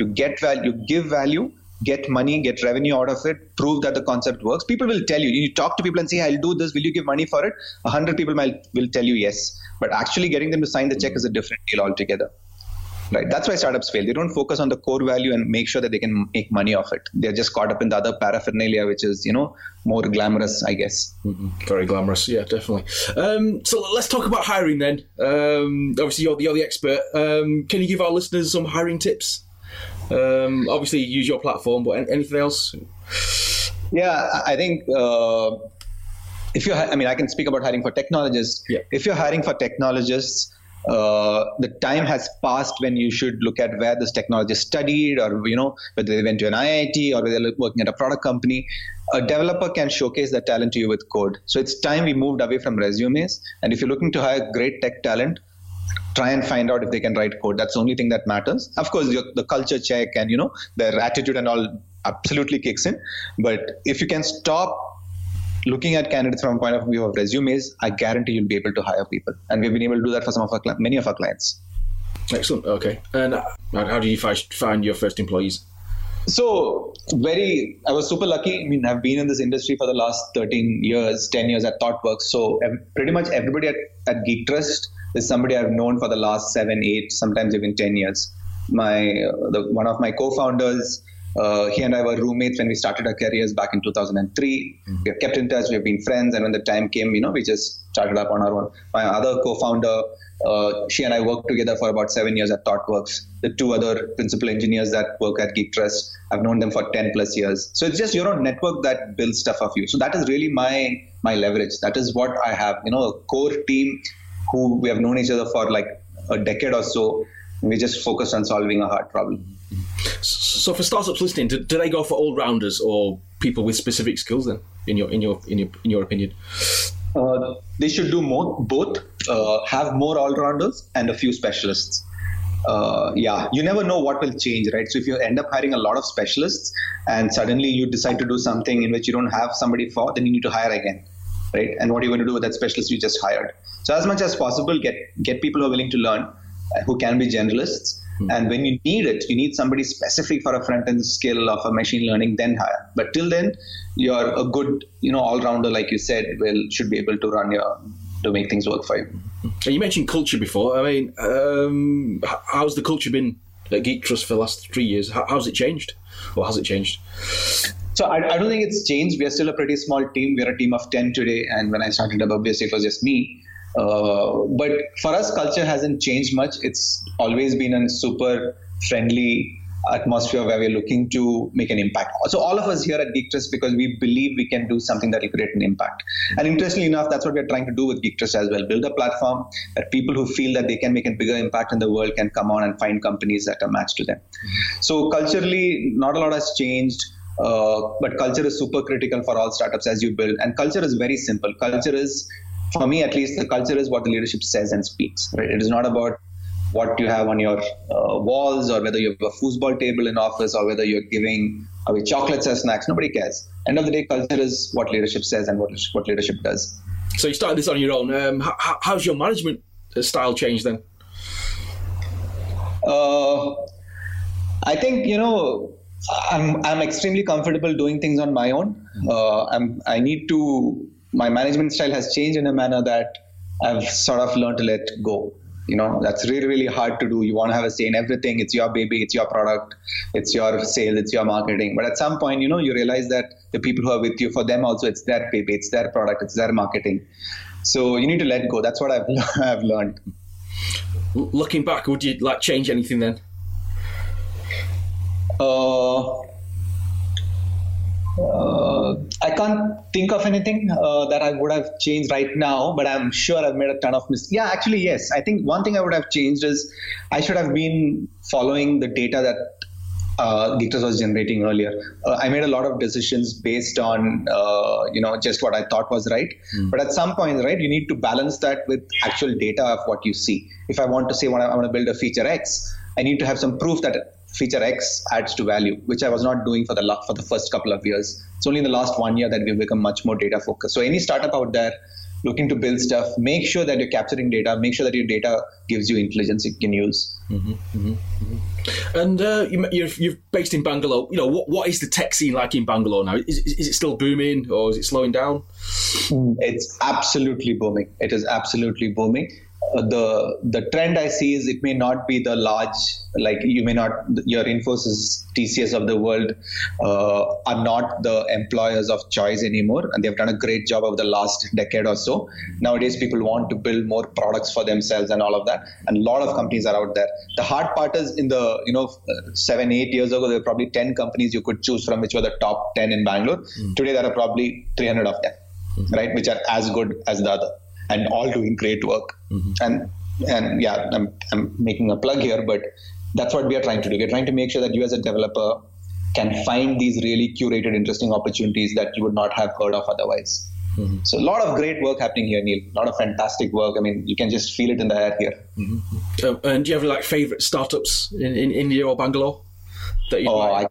You get value, you give value, get money, get revenue out of it, prove that the concept works. People will tell you. You talk to people and say, I'll do this, will you give money for it? 100 people will tell you yes. But actually getting them to sign the check is a different deal altogether. Right. That's why startups fail. They don't focus on the core value and make sure that they can make money off it. They're just caught up in the other paraphernalia, which is, you know, more glamorous, I guess. Very glamorous. Yeah, definitely. So let's talk about hiring then. Obviously, you're the expert. Can you give our listeners some hiring tips? Obviously, use your platform, but anything else? Yeah, I think... I can speak about hiring for technologists. Yeah. If you're hiring for technologists... the time has passed when you should look at where this technologist studied, or, you know, whether they went to an IIT or whether they're working at a product company. A developer can showcase their talent to you with code. So it's time we moved away from resumes. And if you're looking to hire great tech talent, try and find out if they can write code. That's the only thing that matters. Of course, the culture check and, you know, their attitude and all absolutely kicks in. But if you can stop looking at candidates from a point of view of resumes, I guarantee you'll be able to hire people. And we've been able to do that for many of our clients. Excellent. Okay. And how do you find your first employees? So I was super lucky. I mean, I've been in this industry for the last 10 years at ThoughtWorks. So pretty much everybody at GeekTrust is somebody I've known for the last 7, 8, sometimes even 10 years. One of my co-founders, he and I were roommates when we started our careers back in 2003. Mm-hmm. We have kept in touch. We have been friends. And when the time came, we just started up on our own. My other co-founder, she and I worked together for about 7 years at ThoughtWorks. The two other principal engineers that work at GeekTrust, I've known them for 10 plus years. So it's just your own network that builds stuff of you. So that is really my leverage. That is what I have, a core team who we have known each other for like a decade or so. We just focused on solving a hard problem. So for startups listening, do they go for all-rounders or people with specific skills then, in your opinion? They should do both, have more all-rounders and a few specialists. You never know what will change, right? So if you end up hiring a lot of specialists and suddenly you decide to do something in which you don't have somebody for, then you need to hire again, right? And what are you going to do with that specialist you just hired? So as much as possible, get people who are willing to learn, who can be generalists. Mm-hmm. And when you need somebody specific for a front-end skill of a machine learning, then hire. But till then, you're a good, all-rounder, like you said, should be able to make things work for you. And you mentioned culture before. I mean, how's the culture been at GeekTrust for the last 3 years? How's it changed? Or has it changed? So I don't think it's changed. We are still a pretty small team. We're a team of 10 today. And when I started up, obviously, it was just me. But for us, culture hasn't changed much. It's always been a super friendly atmosphere where we're looking to make an impact. So all of us here at GeekTrust, because we believe we can do something that will create an impact. And interestingly enough, that's what we're trying to do with GeekTrust as well. Build a platform that people who feel that they can make a bigger impact in the world can come on and find companies that are matched to them. So culturally, not a lot has changed. But culture is super critical for all startups as you build. And culture is very simple. Culture is... For me, at least, the culture is what the leadership says and speaks. Right? It is not about what you have on your walls or whether you have a foosball table in office or whether you're giving away chocolates as snacks. Nobody cares. End of the day, culture is what leadership says and what leadership does. So you started this on your own. How's your management style changed then? I think, I'm extremely comfortable doing things on my own. My management style has changed in a manner that I've sort of learned to let go. That's really, really hard to do. You want to have a say in everything. It's your baby. It's your product. It's your sales. It's your marketing. But at some point, you realize that the people who are with you, for them also, it's their baby. It's their product. It's their marketing. So you need to let go. That's what I've learned. Looking back, would you change anything then? I can't think of anything that I would have changed right now, but I'm sure I've made a ton of mistakes. Yeah, actually, yes. I think one thing I would have changed is I should have been following the data that GeekTrust was generating earlier. I made a lot of decisions based on, just what I thought was right. Mm. But at some point, right, you need to balance that with actual data of what you see. If I want to say I want to build a feature X, I need to have some proof that feature X adds to value, which I was not doing for the first couple of years. It's only in the last 1 year that we've become much more data focused. So any startup out there looking to build stuff, make sure that you're capturing data, make sure that your data gives you intelligence you can use. Mm-hmm, mm-hmm, mm-hmm. And you're based in Bangalore. What is the tech scene like in Bangalore now? Is it still booming or is it slowing down? It's absolutely booming. It is absolutely booming. The trend I see is it may not be the large, your Infosys, TCS of the world are not the employers of choice anymore. And they've done a great job over the last decade or so. Nowadays, people want to build more products for themselves and all of that. And a lot of companies are out there. The hard part is 7-8 years ago, there were probably 10 companies you could choose from, which were the top 10 in Bangalore. Mm. Today, there are probably 300 of them, right? Which are as good as the other. And all doing great work. Mm-hmm. And I'm making a plug here, but that's what we are trying to do. We're trying to make sure that you as a developer can find these really curated, interesting opportunities that you would not have heard of otherwise. Mm-hmm. So a lot of great work happening here, Neil. A lot of fantastic work. I mean, you can just feel it in the air here. Mm-hmm. And do you have favorite startups in India or Bangalore? that you admire?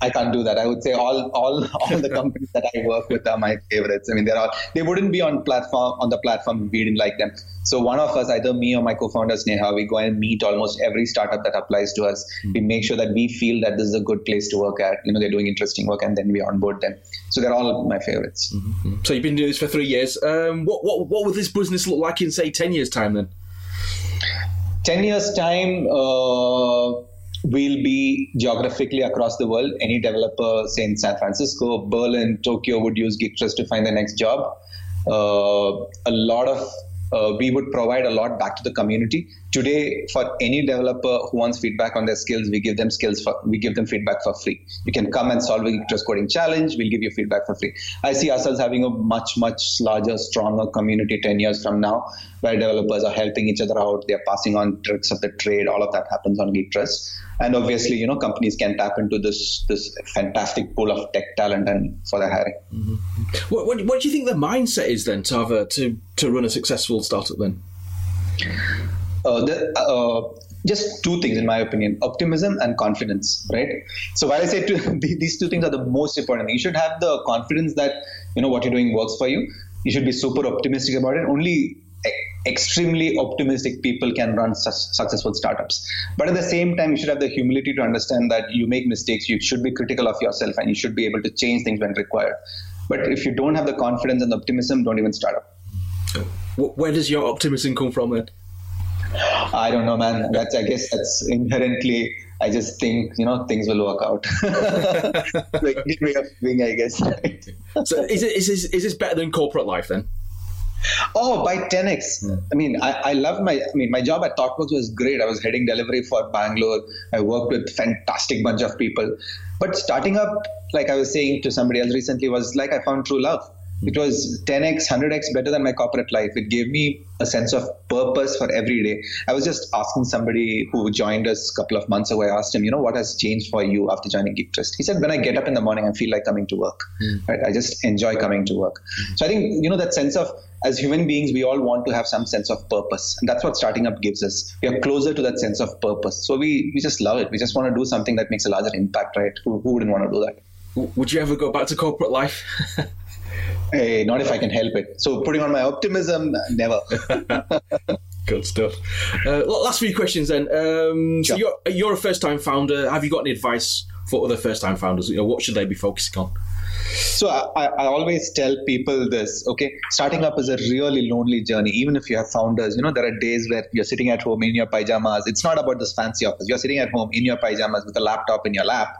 I can't do that. I would say all the companies that I work with are my favorites. I mean, they wouldn't be on the platform if we didn't like them. So one of us, either me or my co-founder Sneha, we go and meet almost every startup that applies to us. Mm-hmm. We make sure that we feel that this is a good place to work at. You know, they're doing interesting work, and then we onboard them. So they're all my favorites. Mm-hmm. So you've been doing this for 3 years. What would this business look like in, say, 10 years' time then? 10 years' time, we'll be geographically across the world. Any developer, say in San Francisco, Berlin, Tokyo, would use GeekTrust to find the next job. We would provide a lot back to the community. Today, for any developer who wants feedback on their skills, we give them feedback for free. You can come and solve a GeekTrust coding challenge. We'll give you feedback for free. I see ourselves having a much, much larger, stronger community 10 years from now, where developers are helping each other out. They're passing on tricks of the trade. All of that happens on GeekTrust. And obviously, you know, companies can tap into this fantastic pool of tech talent and for their hiring. Mm-hmm. What do you think the mindset is then to run a successful startup then? Just two things, in my opinion: optimism and confidence, right? So while I say these two things are the most important, you should have the confidence that, you know, what you're doing works for you. You should be super optimistic about it. Only extremely optimistic people can run successful startups. But at the same time, you should have the humility to understand that you make mistakes, you should be critical of yourself, and you should be able to change things when required. But if you don't have the confidence and the optimism, don't even start up. Where does your optimism come from then? I don't know, man. I guess that's inherently, I just think, you know, things will work out. Like a way of being, I guess. So is this better than corporate life then? Oh, by 10x. Yeah. I mean, I love my job at ThoughtWorks was great. I was heading delivery for Bangalore. I worked with fantastic bunch of people. But starting up, like I was saying to somebody else recently, was like I found true love. It was 10x, 100x better than my corporate life. It gave me a sense of purpose for every day. I was just asking somebody who joined us a couple of months ago, I asked him, you know, what has changed for you after joining GeekTrust? He said, when I get up in the morning, I feel like coming to work. Mm. Right? I just enjoy coming to work. Mm. So I think, you know, that sense of, as human beings, we all want to have some sense of purpose. And that's what starting up gives us. We are closer to that sense of purpose. So we just love it. We just want to do something that makes a larger impact, right? Who wouldn't want to do that? Would you ever go back to corporate life? Hey, not if I can help it. So putting on my optimism, never. Good stuff. Last few questions then. Sure. So you're a first-time founder. Have you got any advice for other first-time founders? You know, what should they be focusing on? So I always tell people this, okay, starting up is a really lonely journey. Even if you have founders, you know, there are days where you're sitting at home in your pyjamas. It's not about this fancy office. You're sitting at home in your pyjamas with a laptop in your lap,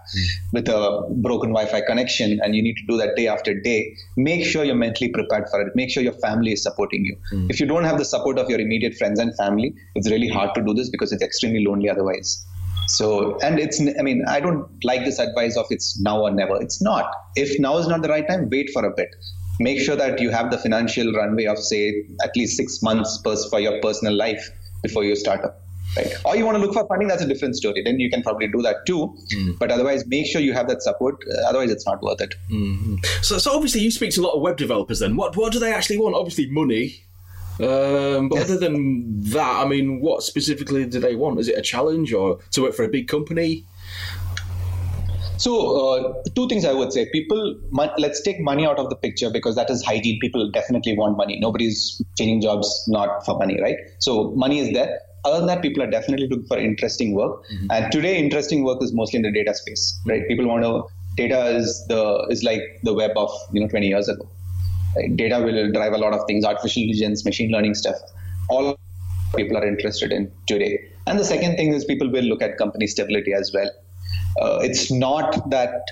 with a broken Wi-Fi connection, and you need to do that day after day. Make sure you're mentally prepared for it. Make sure your family is supporting you. Mm. If you don't have the support of your immediate friends and family, it's really hard to do this because it's extremely lonely otherwise. So, and it's, I mean, I don't like this advice of it's now or never. It's not. If now is not the right time, wait for a bit. Make sure that you have the financial runway of, say, at least 6 months for your personal life before you start up. Right? Or you want to look for funding, that's a different story. Then you can probably do that too. Mm. But otherwise, make sure you have that support. Otherwise, it's not worth it. Mm-hmm. So obviously, you speak to a lot of web developers then. What do they actually want? Obviously, money. But other than that, I mean, what specifically do they want? Is it a challenge or to work for a big company? So two things I would say. Let's take money out of the picture because that is hygiene. People definitely want money. Nobody's changing jobs not for money, right? So money is there. Other than that, people are definitely looking for interesting work. Mm-hmm. And today, interesting work is mostly in the data space, right? People want to, data is like the web of, you know, 20 years ago. Data will drive a lot of things, artificial intelligence, machine learning stuff. All people are interested in today. And the second thing is people will look at company stability as well. It's not that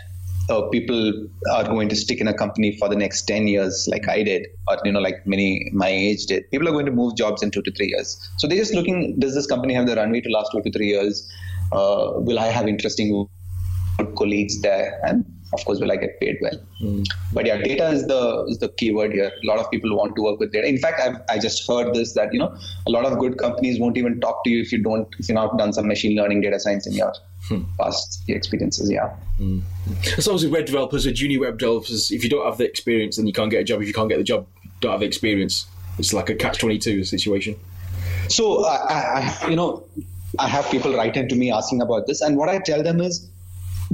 people are going to stick in a company for the next 10 years like I did, or, you know, like many my age did. People are going to move jobs in 2 to 3 years. So they're just looking, does this company have the runway to last 2 to 3 years? Will I have interesting colleagues there? And of course, will I get paid well? Mm. But yeah, data is the key word here. A lot of people want to work with data. In fact, I just heard this, that, you know, a lot of good companies won't even talk to you if you're not done some machine learning, data science in your past experiences. Yeah. Mm. As long as web developers or junior web developers, if you don't have the experience, then you can't get a job. If you can't get the job, don't have the experience. It's like a catch-22 situation. So I have people write into me asking about this, and what I tell them is,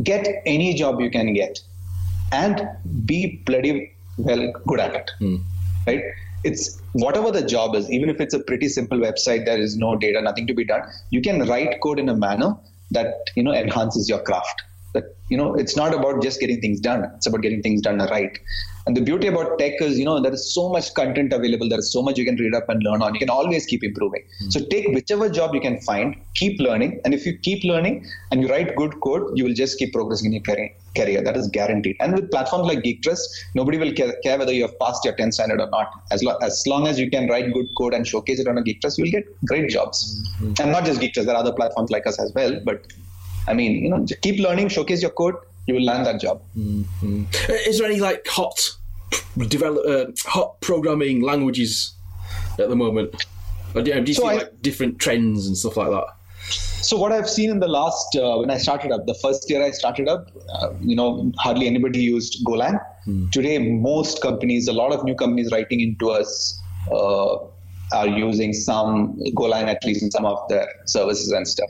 get any job you can get and be bloody well good at it, right? It's whatever the job is, even if it's a pretty simple website, there is no data, nothing to be done. You can write code in a manner that, you know, enhances your craft. That, you know, it's not about just getting things done. It's about getting things done right. And the beauty about tech is, you know, there is so much content available. There is so much you can read up and learn on. You can always keep improving. So take whichever job you can find, keep learning. And if you keep learning and you write good code, you will just keep progressing in your career. That is guaranteed. And with platforms like GeekTrust, nobody will care whether you have passed your 10th standard or not. As long as you can write good code and showcase it on a GeekTrust, you will get great jobs. And not just GeekTrust, there are other platforms like us as well. But I mean, you know, keep learning, showcase your code, you will land that job. Is there any like hot programming languages at the moment? Or do you see like different trends and stuff like that? So what I've seen in the last, when I started up, the first year I started up, you know, hardly anybody used Golang. Today, most companies, a lot of new companies writing into us are using some Golang, at least in some of their services and stuff.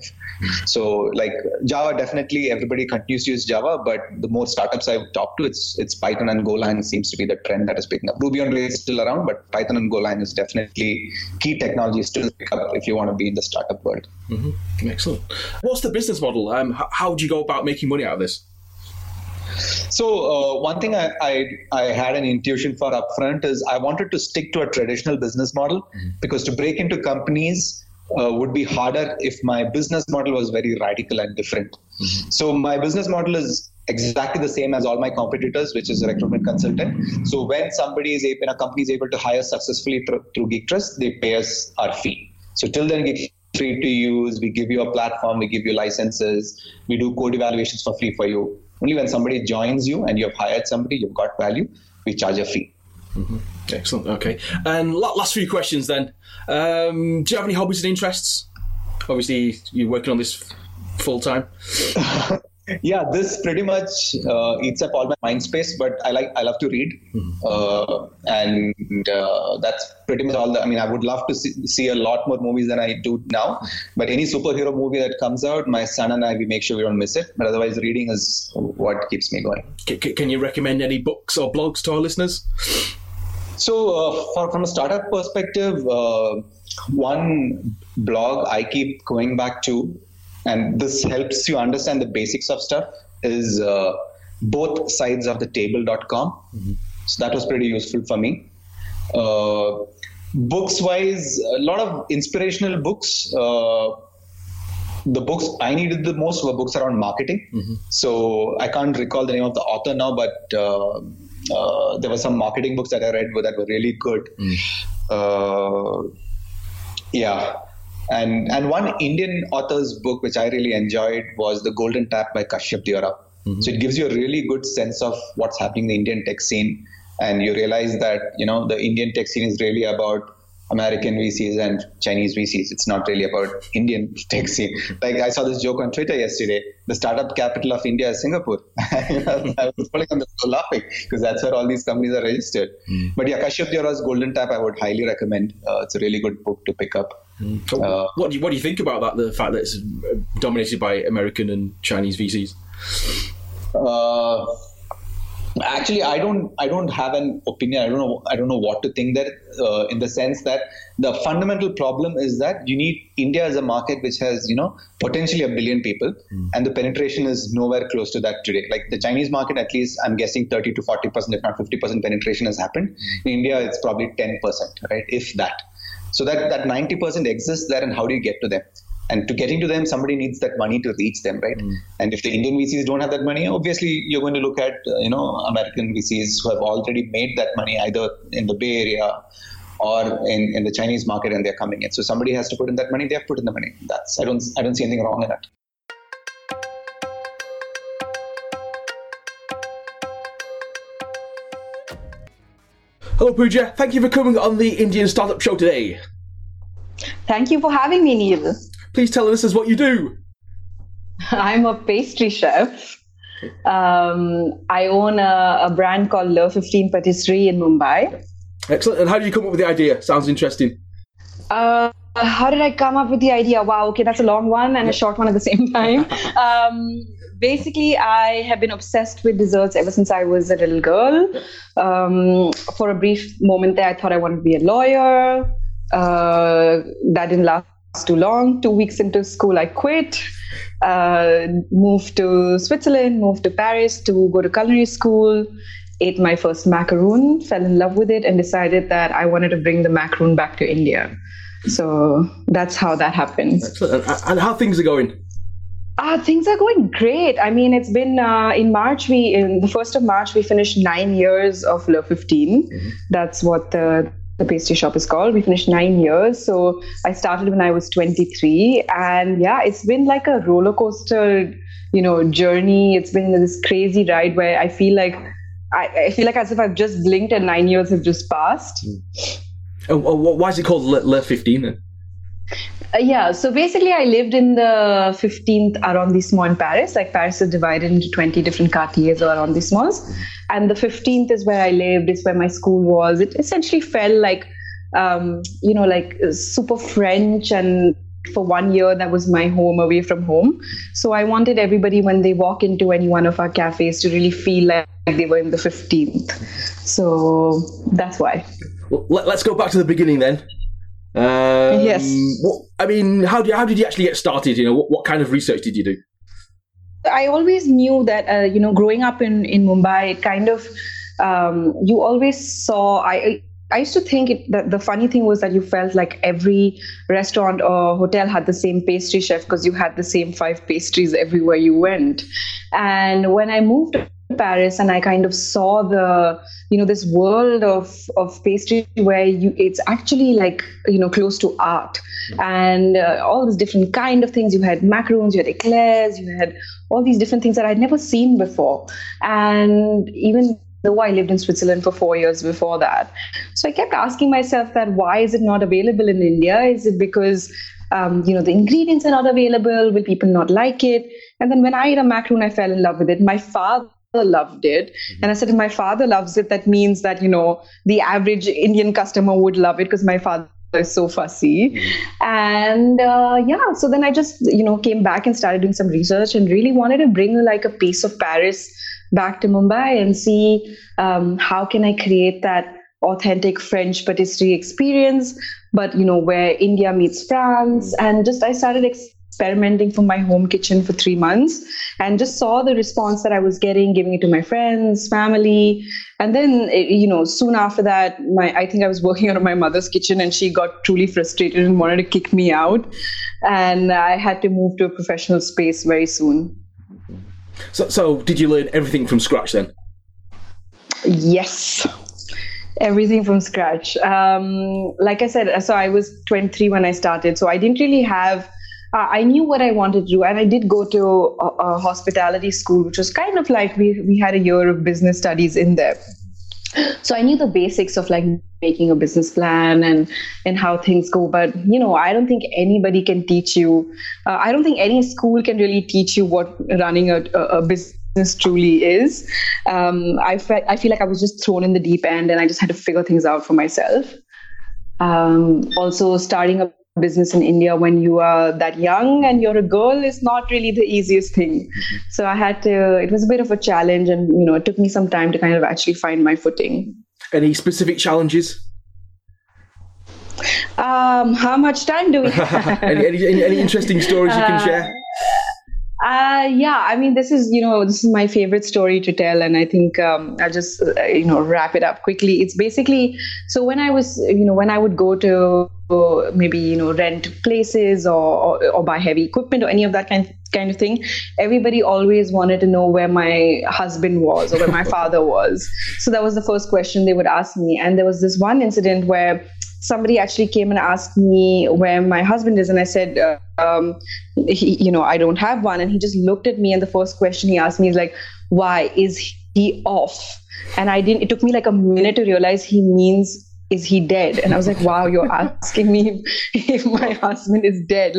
So like Java, definitely everybody continues to use Java, but the more startups I've talked to, it's Python and Golang seems to be the trend that is picking up. Ruby on Rails is still around, but Python and Golang is definitely key technology still pick up if you want to be in the startup world. Excellent. What's the business model? How do you go about making money out of this? So one thing I had an intuition for upfront is I wanted to stick to a traditional business model because to break into companies would be harder if my business model was very radical and different. So my business model is exactly the same as all my competitors, which is a recruitment consultant. So when somebody is when a company is able to hire successfully through GeekTrust, they pay us our fee. So till then, GeekTrust free to use. We give you a platform. We give you licenses. We do code evaluations for free for you. Only when somebody joins you and you have hired somebody, you've got value, we charge a fee. Excellent. Okay. And last few questions then. Do you have any hobbies and interests? Obviously, you're working on this full time. Yeah, this pretty much eats up all my mind space, but I love to read. And that's pretty much all. I would love to see a lot more movies than I do now, but any superhero movie that comes out, my son and I, we make sure we don't miss it. But otherwise, reading is what keeps me going. Can you recommend any books or blogs to our listeners? So from a startup perspective, one blog I keep going back to, and this helps you understand the basics of stuff, is bothsidesofthetable.com. So that was pretty useful for me. Books-wise, a lot of inspirational books. The books I needed the most were books around marketing. So I can't recall the name of the author now, but there were some marketing books that I read that were really good. Yeah. And one Indian author's book, which I really enjoyed, was The Golden Tap by Kashyap Diora. So it gives you a really good sense of what's happening in the Indian tech scene. And you realize that, you know, the Indian tech scene is really about American VCs and Chinese VCs. It's not really about Indian tech scene. Like I saw this joke on Twitter yesterday, the startup capital of India is Singapore. I was falling on the floor laughing because that's where all these companies are registered. But yeah, Kashyap Diora's Golden Tap, I would highly recommend. It's a really good book to pick up. What do you think about that, the fact that it's dominated by American and Chinese VCs? Actually, I don't have an opinion. I don't know what to think there, in the sense that the fundamental problem is that you need India as a market which has, you know, potentially 1 billion people, and the penetration is nowhere close to that today. Like the Chinese market, at least I'm guessing 30 to 40%, if not 50% penetration has happened. In India, it's probably 10%, right? If that. So that 90% exists there, and how do you get to them? And to getting to them, somebody needs that money to reach them, right? And if the Indian VCs don't have that money, obviously you're going to look at, you know, American VCs who have already made that money either in the Bay Area or in the Chinese market, and they're coming in. So somebody has to put in that money. They have put in the money. I don't see anything wrong in that. Hello, Pooja. Thank you for coming on the Indian Startup Show today. Thank you for having me, Neil. Please tell us what you do. I'm a pastry chef. I own a brand called Le15 Patisserie in Mumbai. Excellent. And how did you come up with the idea? Sounds interesting. How did I come up with the idea? Wow, okay, that's a long one and a short one at the same time. Basically, I have been obsessed with desserts ever since I was a little girl. For a brief moment there, I thought I wanted to be a lawyer. That didn't last too long. 2 weeks into school, I quit, moved to Switzerland, moved to Paris to go to culinary school, ate my first macaroon, fell in love with it, and decided that I wanted to bring the macaroon back to India. So that's how that happened. Excellent. And how things are going? Things are going great. I mean, it's been in March, in the 1st of March, we finished 9 years of Le15. Mm-hmm. That's what the pastry shop is called. We finished 9 years. So I started when I was 23. And yeah, it's been like a roller coaster, journey. It's been this crazy ride where I feel like as if I've just blinked and 9 years have just passed. Mm. Why is it called Le15 then? So basically I lived in the 15th arrondissement in Paris. Like Paris is divided into 20 different quartiers or arrondissements. And the 15th is where I lived. It's where my school was. It essentially felt like, like super French. And for 1 year, that was my home away from home. So I wanted everybody when they walk into any one of our cafes to really feel like they were in the 15th. So that's why. Let's go back to the beginning then. Yes. How did you actually get started? What kind of research did you do? I always knew that, growing up in Mumbai, it kind of, you always saw, I used to think that the funny thing was that you felt like every restaurant or hotel had the same pastry chef because you had the same 5 pastries everywhere you went. And when I moved Paris and I kind of saw the this world of pastry where it's actually like close to art, and all these different kind of things. You had macaroons, you had eclairs, you had all these different things that I'd never seen before. And even though I lived in Switzerland for 4 years before that, so I kept asking myself that why is it not available in India? Is it because the ingredients are not available? Will people not like it? And then when I ate a macaroon, I fell in love with it. My father loved it. And I said, if my father loves it, that means that, the average Indian customer would love it because my father is so fussy. And so then I just, came back and started doing some research and really wanted to bring like a piece of Paris back to Mumbai and see how can I create that authentic French patisserie experience, but, where India meets France. And just I started experimenting from my home kitchen for 3 months and just saw the response that I was getting, giving it to my friends, family. And then, soon after that, I think I was working out of my mother's kitchen and she got truly frustrated and wanted to kick me out. And I had to move to a professional space very soon. So did you learn everything from scratch then? Yes. Everything from scratch. Like I said, so I was 23 when I started. So I didn't really have... I knew what I wanted to do, and I did go to a hospitality school, which was kind of like we had a year of business studies in there. So I knew the basics of like making a business plan and how things go. But, I don't think anybody can teach you. I don't think any school can really teach you what running a business truly is. I feel like I was just thrown in the deep end and I just had to figure things out for myself. Also starting a business in India when you are that young and you're a girl is not really the easiest thing. Mm-hmm. So I had to, it was a bit of a challenge and, it took me some time to kind of actually find my footing. Any specific challenges? How much time do we have? any interesting stories you can share? This is my favorite story to tell, and I think I'll just wrap it up quickly. It's basically so when I was when I would go to maybe rent places or buy heavy equipment or any of that kind of thing, everybody always wanted to know where my husband was or where my father was. So that was the first question they would ask me, and there was this one incident where somebody actually came and asked me where my husband is. And I said, I don't have one. And he just looked at me. And the first question he asked me is like, why is he off? And it took me like a minute to realize he means, is he dead? And I was like, wow, you're asking me if my husband is dead.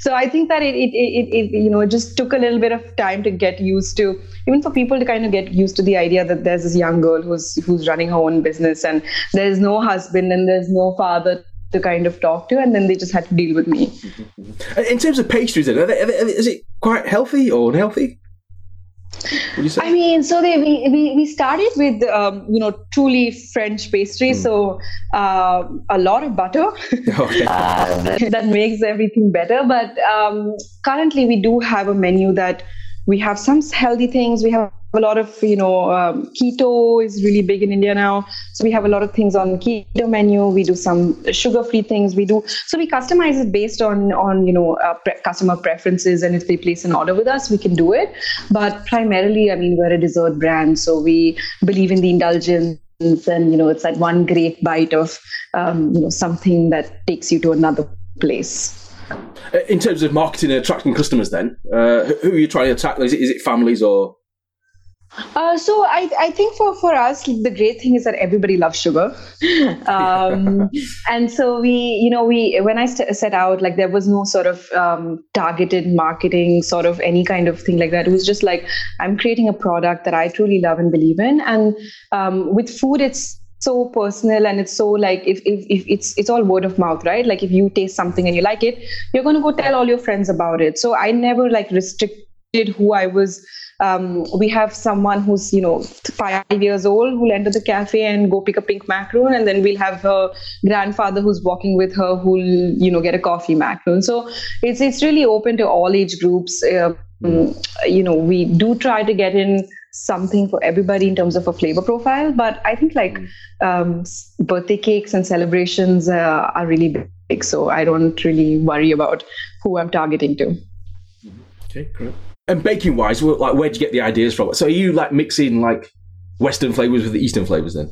So I think that it just took a little bit of time to get used to, even for people to kind of get used to the idea that there's this young girl who's running her own business and there's no husband and there's no father to kind of talk to. And then they just had to deal with me. In terms of pastries, is it quite healthy or unhealthy? I mean, so we started with, truly French pastry. So a lot of butter that makes everything better. But currently we do have a menu that we have some healthy things. We have a lot of, keto is really big in India now. So we have a lot of things on keto menu. We do some sugar-free things. So we customize it based on customer preferences. And if they place an order with us, we can do it. But primarily, I mean, we're a dessert brand. So we believe in the indulgence. And, it's that one great bite of, something that takes you to another place. In terms of marketing and attracting customers then, who are you trying to attract? Is it families or...? So I think for us, the great thing is that everybody loves sugar. And so we when I set out, like there was no sort of targeted marketing, sort of any kind of thing like that. It was just like, I'm creating a product that I truly love and believe in. And with food, it's so personal, and it's so like if it's all word of mouth, right? Like if you taste something and you like it, you're going to go tell all your friends about it. So I never like restricted who I was. We have someone who's 5 years old who'll enter the cafe and go pick a pink macaron, and then we'll have her grandfather who's walking with her who'll get a coffee macaron. So it's really open to all age groups. We do try to get in something for everybody in terms of a flavor profile, but I think birthday cakes and celebrations are really big, so I don't really worry about who I'm targeting to. Okay, great. And baking wise, where'd you get the ideas from? So are you mixing Western flavors with the Eastern flavors then?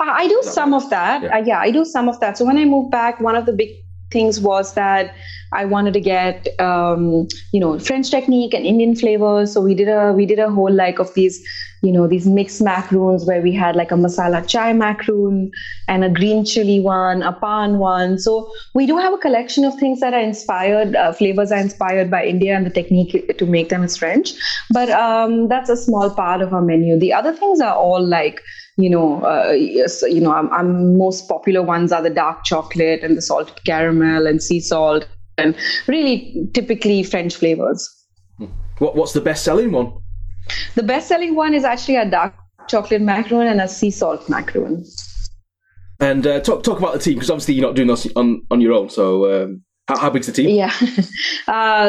I do some of that. Yeah. I do some of that. So when I moved back, one of the big things was that I wanted to get French technique and Indian flavors. So we did a whole of these these mixed macaroons where we had a masala chai macaroon and a green chili one, a pan one. So we do have a collection of things that are inspired, flavors are inspired by India, and the technique to make them is French. But that's a small part of our menu. The other things are all I'm most popular ones are the dark chocolate and the salted caramel and sea salt and really typically French flavors. What's the best selling one? The best selling one is actually a dark chocolate macaron and a sea salt macaron. And talk about the team, because obviously you're not doing this on your own. So how big's the team? Yeah.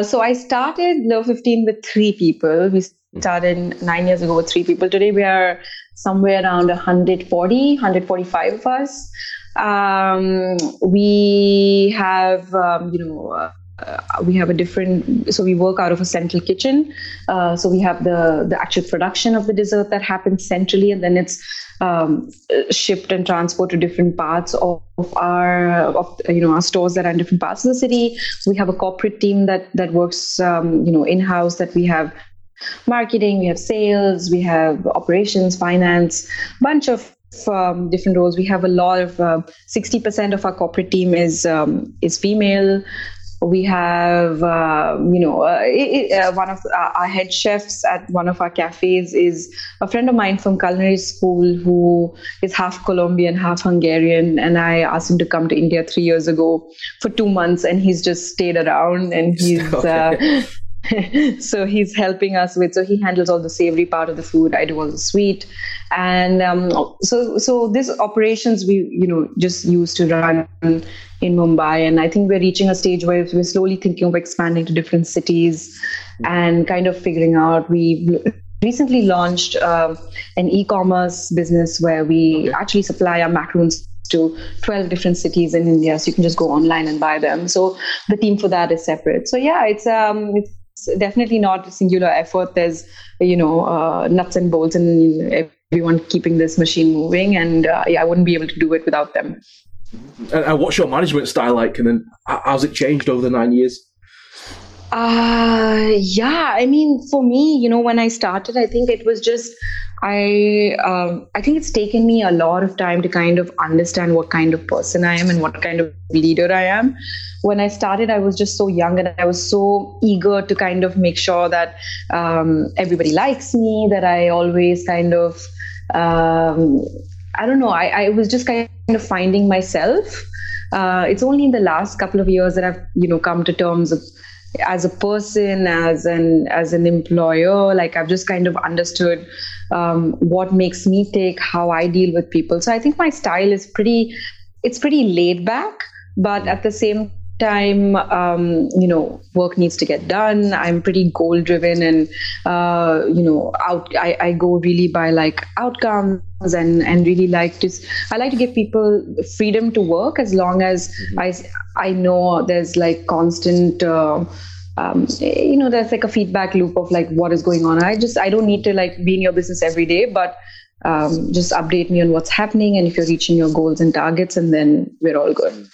So I started Le15 with 3 people. We started 9 years ago with 3 people. Today we are somewhere around 140, 145 of us. We have, we have a different, so we work out of a central kitchen. So we have the actual production of the dessert that happens centrally, and then it's shipped and transported to different parts of our stores that are in different parts of the city. We have a corporate team that works, in-house, that we have marketing, we have sales, we have operations, finance, bunch of different roles. We have a lot of 60% of our corporate team is female. We have, one of our head chefs at one of our cafes is a friend of mine from culinary school who is half Colombian, half Hungarian. And I asked him to come to India 3 years ago for 2 months, and he's just stayed around, and he's... so he's helping us with, so he handles all the savory part of the food. I do all the sweet. And so this operations we, just used to run in Mumbai. And I think we're reaching a stage where we're slowly thinking of expanding to different cities and kind of figuring out. We recently launched an e-commerce business where we actually supply our macaroons to 12 different cities in India. So you can just go online and buy them. So the team for that is separate. So it's definitely not a singular effort. There's nuts and bolts and everyone keeping this machine moving, and I wouldn't be able to do it without them. And what's your management style like, and then how's it changed over the 9 years? I mean, for me, when I started, I think it was just I think it's taken me a lot of time to kind of understand what kind of person I am and what kind of leader I am. When I started, I was just so young, and I was so eager to kind of make sure that everybody likes me, that I always kind of, I was just kind of finding myself. It's only in the last couple of years that I've, come to terms of as a person, as an employer, like I've just kind of understood what makes me tick, how I deal with people. So I think my style is pretty laid back, but at the same time, work needs to get done. I'm pretty goal driven and, I go really by like outcomes and really I like to give people freedom to work as long as I know there's like constant, there's like a feedback loop of like what is going on. I don't need to like be in your business every day, but just update me on what's happening and if you're reaching your goals and targets, and then we're all good.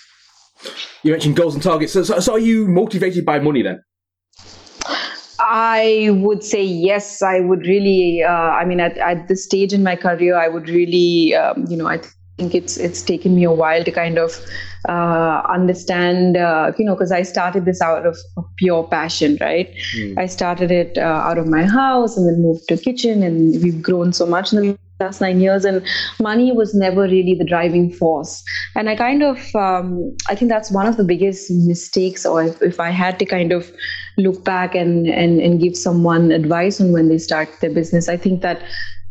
You mentioned goals and targets. So are you motivated by money then? I would say yes. I would really, at this stage in my career, I would really, I think it's taken me a while to kind of understand, because I started this out of pure passion, right? I started it out of my house and then moved to kitchen, and we've grown so much in the last 9 years, and money was never really the driving force. And I kind of, I think that's one of the biggest mistakes, or if I had to kind of look back and give someone advice on when they start their business, I think that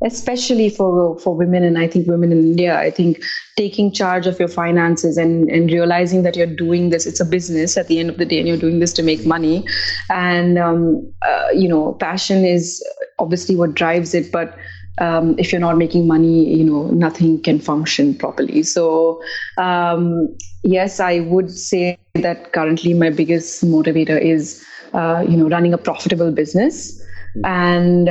especially for women, and I think women in India, I think taking charge of your finances and realizing that you're doing this, it's a business at the end of the day, and you're doing this to make money. And, passion is obviously what drives it, but if you're not making money, nothing can function properly. So, yes, I would say that currently my biggest motivator is, running a profitable business and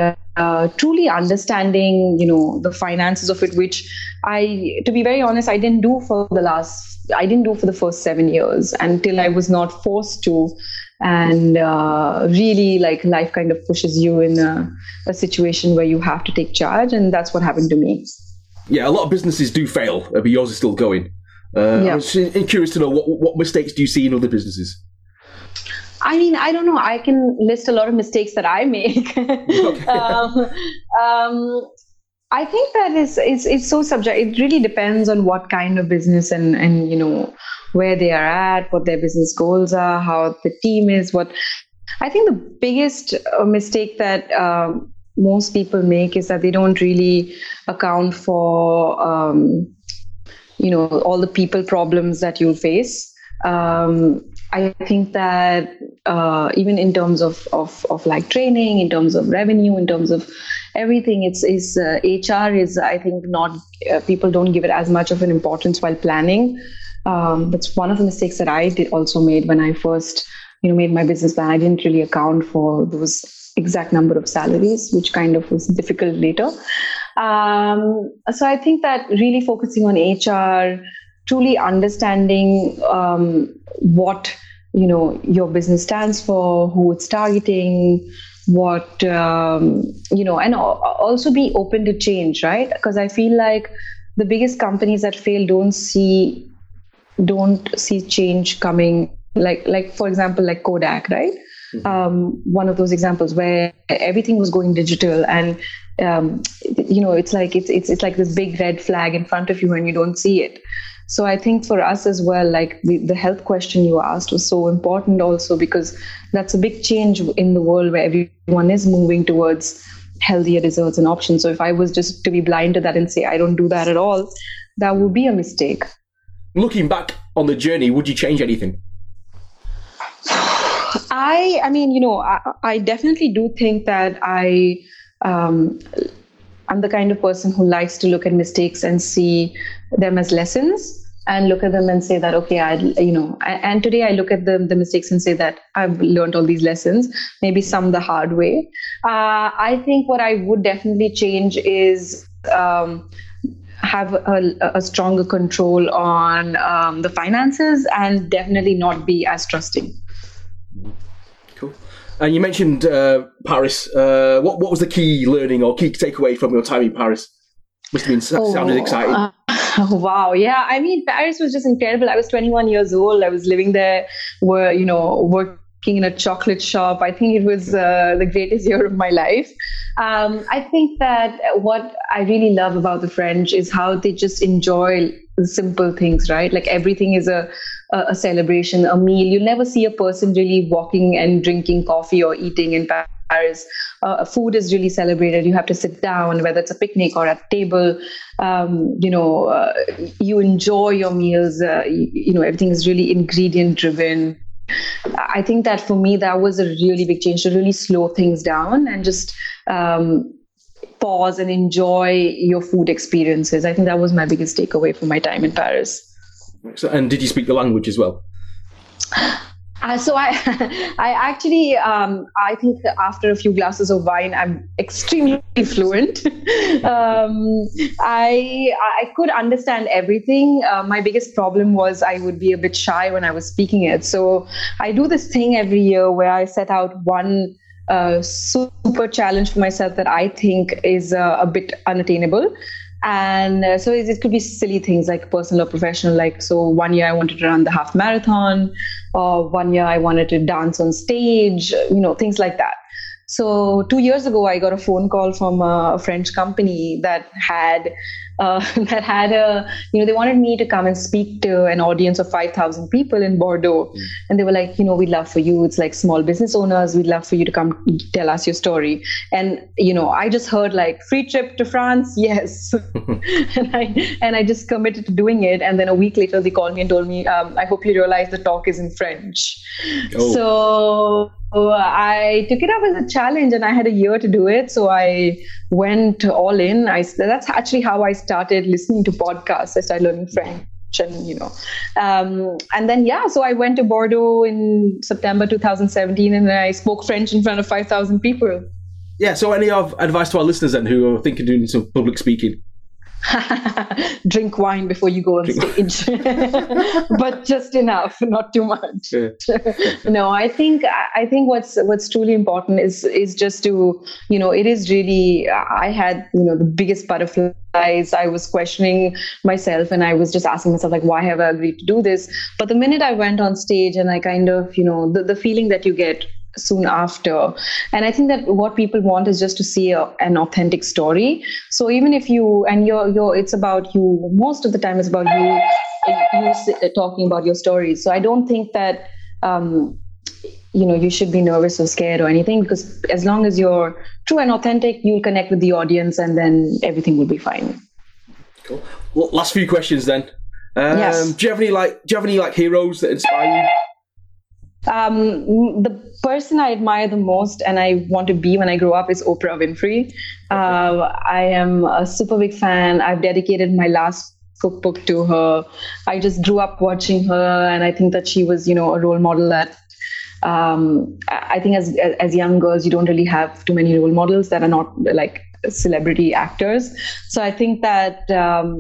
truly understanding, the finances of it, which to be very honest, I didn't do for the first 7 years until I was not forced to. And really, like, life kind of pushes you in a situation where you have to take charge, and that's what happened to me. Yeah, a lot of businesses do fail, but yours is still going. I'm just curious to know what mistakes do you see in other businesses? I mean, I don't know. I can list a lot of mistakes that I make. I think that it's so subjective. It really depends on what kind of business and where they are at, what their business goals are, how the team is. I think the biggest mistake that most people make is that they don't really account for, all the people problems that you'll face. I think that even in terms of like training, in terms of revenue, in terms of everything, it's HR is, I think, not people don't give it as much of an importance while planning. That's one of the mistakes that I also made when I first, made my business plan. I didn't really account for those exact number of salaries, which kind of was difficult later. So I think that really focusing on HR, truly understanding what your business stands for, who it's targeting, what and also be open to change, right? Because I feel like the biggest companies that fail don't see change coming, like for example, like Kodak, right? One of those examples where everything was going digital, and it's like this big red flag in front of you and you don't see it. So I think for us as well, like the health question you asked was so important also, because that's a big change in the world where everyone is moving towards healthier desserts and options. So if I was just to be blind to that and say, I don't do that at all, that would be a mistake. Looking back on the journey, would you change anything? I definitely do think that I'm the kind of person who likes to look at mistakes and see them as lessons and look at them and say that, okay, and today I look at the mistakes and say that I've learned all these lessons, maybe some the hard way. I think what I would definitely change is have a stronger control on the finances and definitely not be as trusting. Cool. And you mentioned Paris. What was the key learning or key takeaway from your time in Paris? Must have been sounded exciting. Wow. Yeah. I mean, Paris was just incredible. I was 21 years old. I was living there, working in a chocolate shop. I think it was the greatest year of my life. I think that what I really love about the French is how they just enjoy simple things, right? Like everything is a celebration, a meal. You'll never see a person really walking and drinking coffee or eating in Paris. Food is really celebrated. You have to sit down, whether it's a picnic or a table. You enjoy your meals. Everything is really ingredient driven. I think that for me, that was a really big change, to really slow things down and just pause and enjoy your food experiences. I think that was my biggest takeaway from my time in Paris. And did you speak the language as well? So I actually, I think after a few glasses of wine, I'm extremely fluent. I could understand everything. My biggest problem was I would be a bit shy when I was speaking it. So I do this thing every year where I set out one super challenge for myself that I think is a bit unattainable. And so it could be silly things like personal or professional. Like, so one year I wanted to run the half marathon, or one year I wanted to dance on stage, things like that. So 2 years ago, I got a phone call from a French company that had they wanted me to come and speak to an audience of 5,000 people in Bordeaux. Mm. And they were like, we'd love for you. It's like small business owners. We'd love for you to come tell us your story. And, I just heard like free trip to France. Yes. and I just committed to doing it. And then a week later, they called me and told me, I hope you realize the talk is in French. Oh. So I took it up as a challenge and I had a year to do it. So I went all in. That's actually how I started listening to podcasts. I started learning French and, and then, so I went to Bordeaux in September 2017 and I spoke French in front of 5,000 people. Yeah. So any advice to our listeners then who are thinking of doing some public speaking? Drink wine before you go on stage, but just enough, not too much. Yeah. No, I think what's truly important is just to, it is really, I had, the biggest butterflies. I was questioning myself and I was just asking myself, like, why have I agreed to do this? But the minute I went on stage and I kind of, the feeling that you get soon after. And I think that what people want is just to see an authentic story. So even if it's about you, most of the time it's about you talking about your story. So I don't think that, you should be nervous or scared or anything, because as long as you're true and authentic, you'll connect with the audience and then everything will be fine. Cool. Well, last few questions then. Yes. Do you have any heroes that inspire you? The person I admire the most and I want to be when I grow up is Oprah Winfrey. I am a super big fan. I've dedicated my last cookbook to her. I just grew up watching her and I think that she was, a role model that I think as young girls, you don't really have too many role models that are not like celebrity actors. So I think that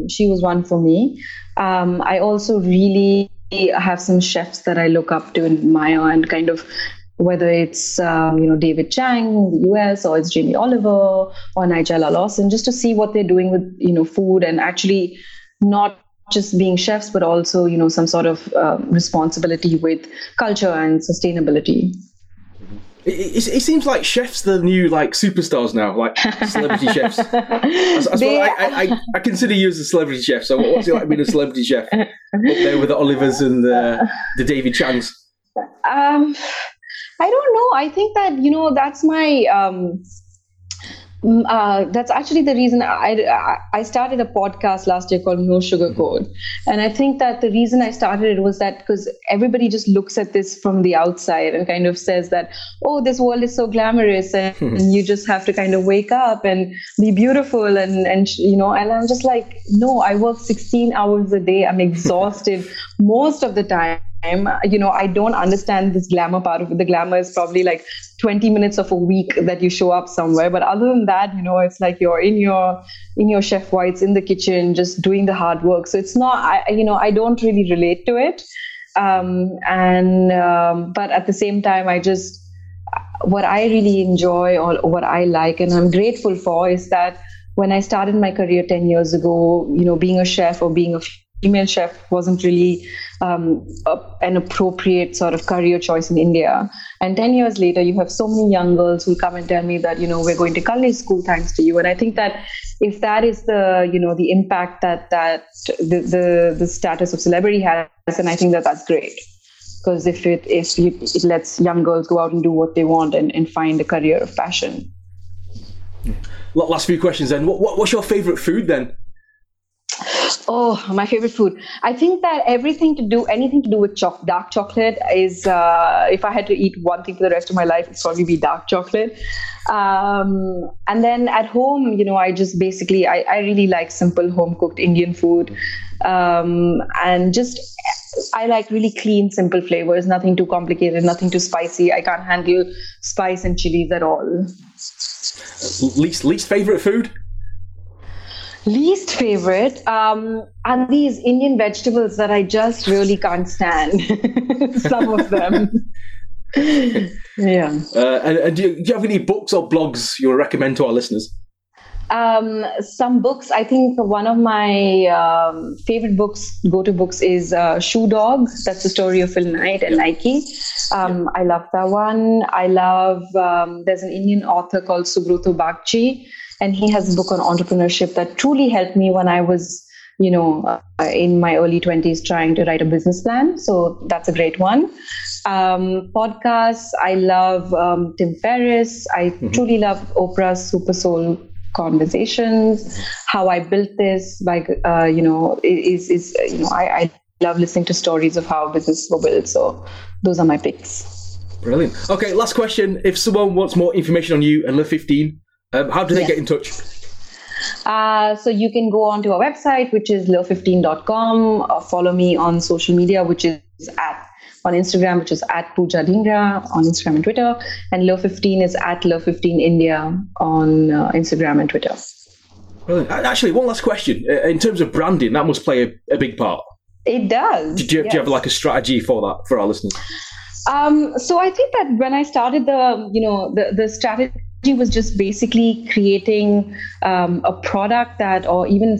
she was one for me. I also really have some chefs that I look up to and admire, and kind of whether it's David Chang in the US, or it's Jamie Oliver or Nigella Lawson, just to see what they're doing with food and actually not just being chefs but also some sort of responsibility with culture and sustainability. It seems like chefs are the new like superstars now, like celebrity chefs. I consider you as a celebrity chef. So what's it like being a celebrity chef up there with the Olivers and the David Changs? I don't know. I think that that's my. That's actually the reason I started a podcast last year called No Sugar Code. And I think that the reason I started it was that because everybody just looks at this from the outside and kind of says that, oh, this world is so glamorous and you just have to kind of wake up and be beautiful. And I'm just like, no, I work 16 hours a day. I'm exhausted most of the time. I don't understand this glamour part of it. The glamour is probably like 20 minutes of a week that you show up somewhere. But other than that, it's like you're in your chef whites in the kitchen, just doing the hard work. So it's not, I don't really relate to it. But at the same time, I just, what I really enjoy or what I like and I'm grateful for is that when I started my career 10 years ago, being a chef or being a female chef wasn't really an appropriate sort of career choice in India. And 10 years later, you have so many young girls who come and tell me that, you know, we're going to culinary school thanks to you. And I think that if that is the, you know, the impact that the status of celebrity has, then I think that that's great. Because if it lets young girls go out and do what they want and find a career of fashion. Last few questions then. What's your favorite food then? Oh, my favorite food. I think that anything to do with dark chocolate is, if I had to eat one thing for the rest of my life, it'd probably be dark chocolate. And then at home, you know, I just basically, I really like simple home cooked Indian food. And just, I like really clean, simple flavors, nothing too complicated, nothing too spicy. I can't handle spice and chilies at all. Least favorite food? Least favorite are these Indian vegetables that I just really can't stand. Some of them. Yeah. And do you have any books or blogs you recommend to our listeners? Some books. I think one of my favorite books, go-to books, is Shoe Dog. That's the story of Phil Knight and Nike. I love that one. I love, there's an Indian author called Subroto Bagchi, and he has a book on entrepreneurship that truly helped me when I was, you know, in my early 20s trying to write a business plan. So that's a great one. Podcasts. I love Tim Ferriss. I truly love Oprah's Super Soul Conversations. How I Built This by I love listening to stories of how businesses were built. So those are my picks. Brilliant. Okay, last question. If someone wants more information on you and Le15, how do they get in touch? So you can go onto our website, which is le15.com, or follow me on social media, which is on Instagram, which is at Pooja Dhingra on Instagram and Twitter. And Le15 is at Le15 India on Instagram and Twitter. Brilliant. Actually, one last question. In terms of branding, that must play a big part. It does. Do you have like a strategy for that for our listeners? So I think that when I started the strategy was just basically creating a product that, or even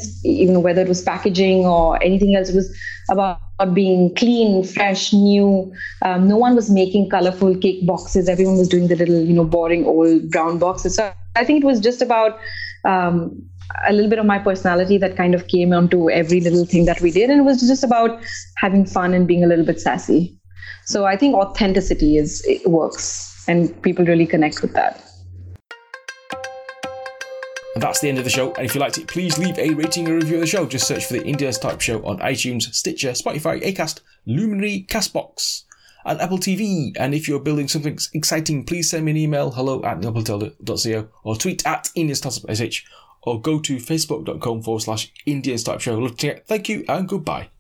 whether it was packaging or anything else, it was about being clean, fresh, new. No one was making colorful cake boxes. Everyone was doing the little, boring old brown boxes. So I think it was just about a little bit of my personality that kind of came onto every little thing that we did. And it was just about having fun and being a little bit sassy. So I think authenticity works, and people really connect with that. And that's the end of the show. And if you liked it, please leave a rating or review of the show. Just search for The Indian Startup Show on iTunes, Stitcher, Spotify, Acast, Luminary, Castbox, and Apple TV. And if you're building something exciting, please send me an email, hello@neilpatel.co, or tweet at Indian Startup SH, or go to facebook.com/Indian Startup Show. Thank you and goodbye.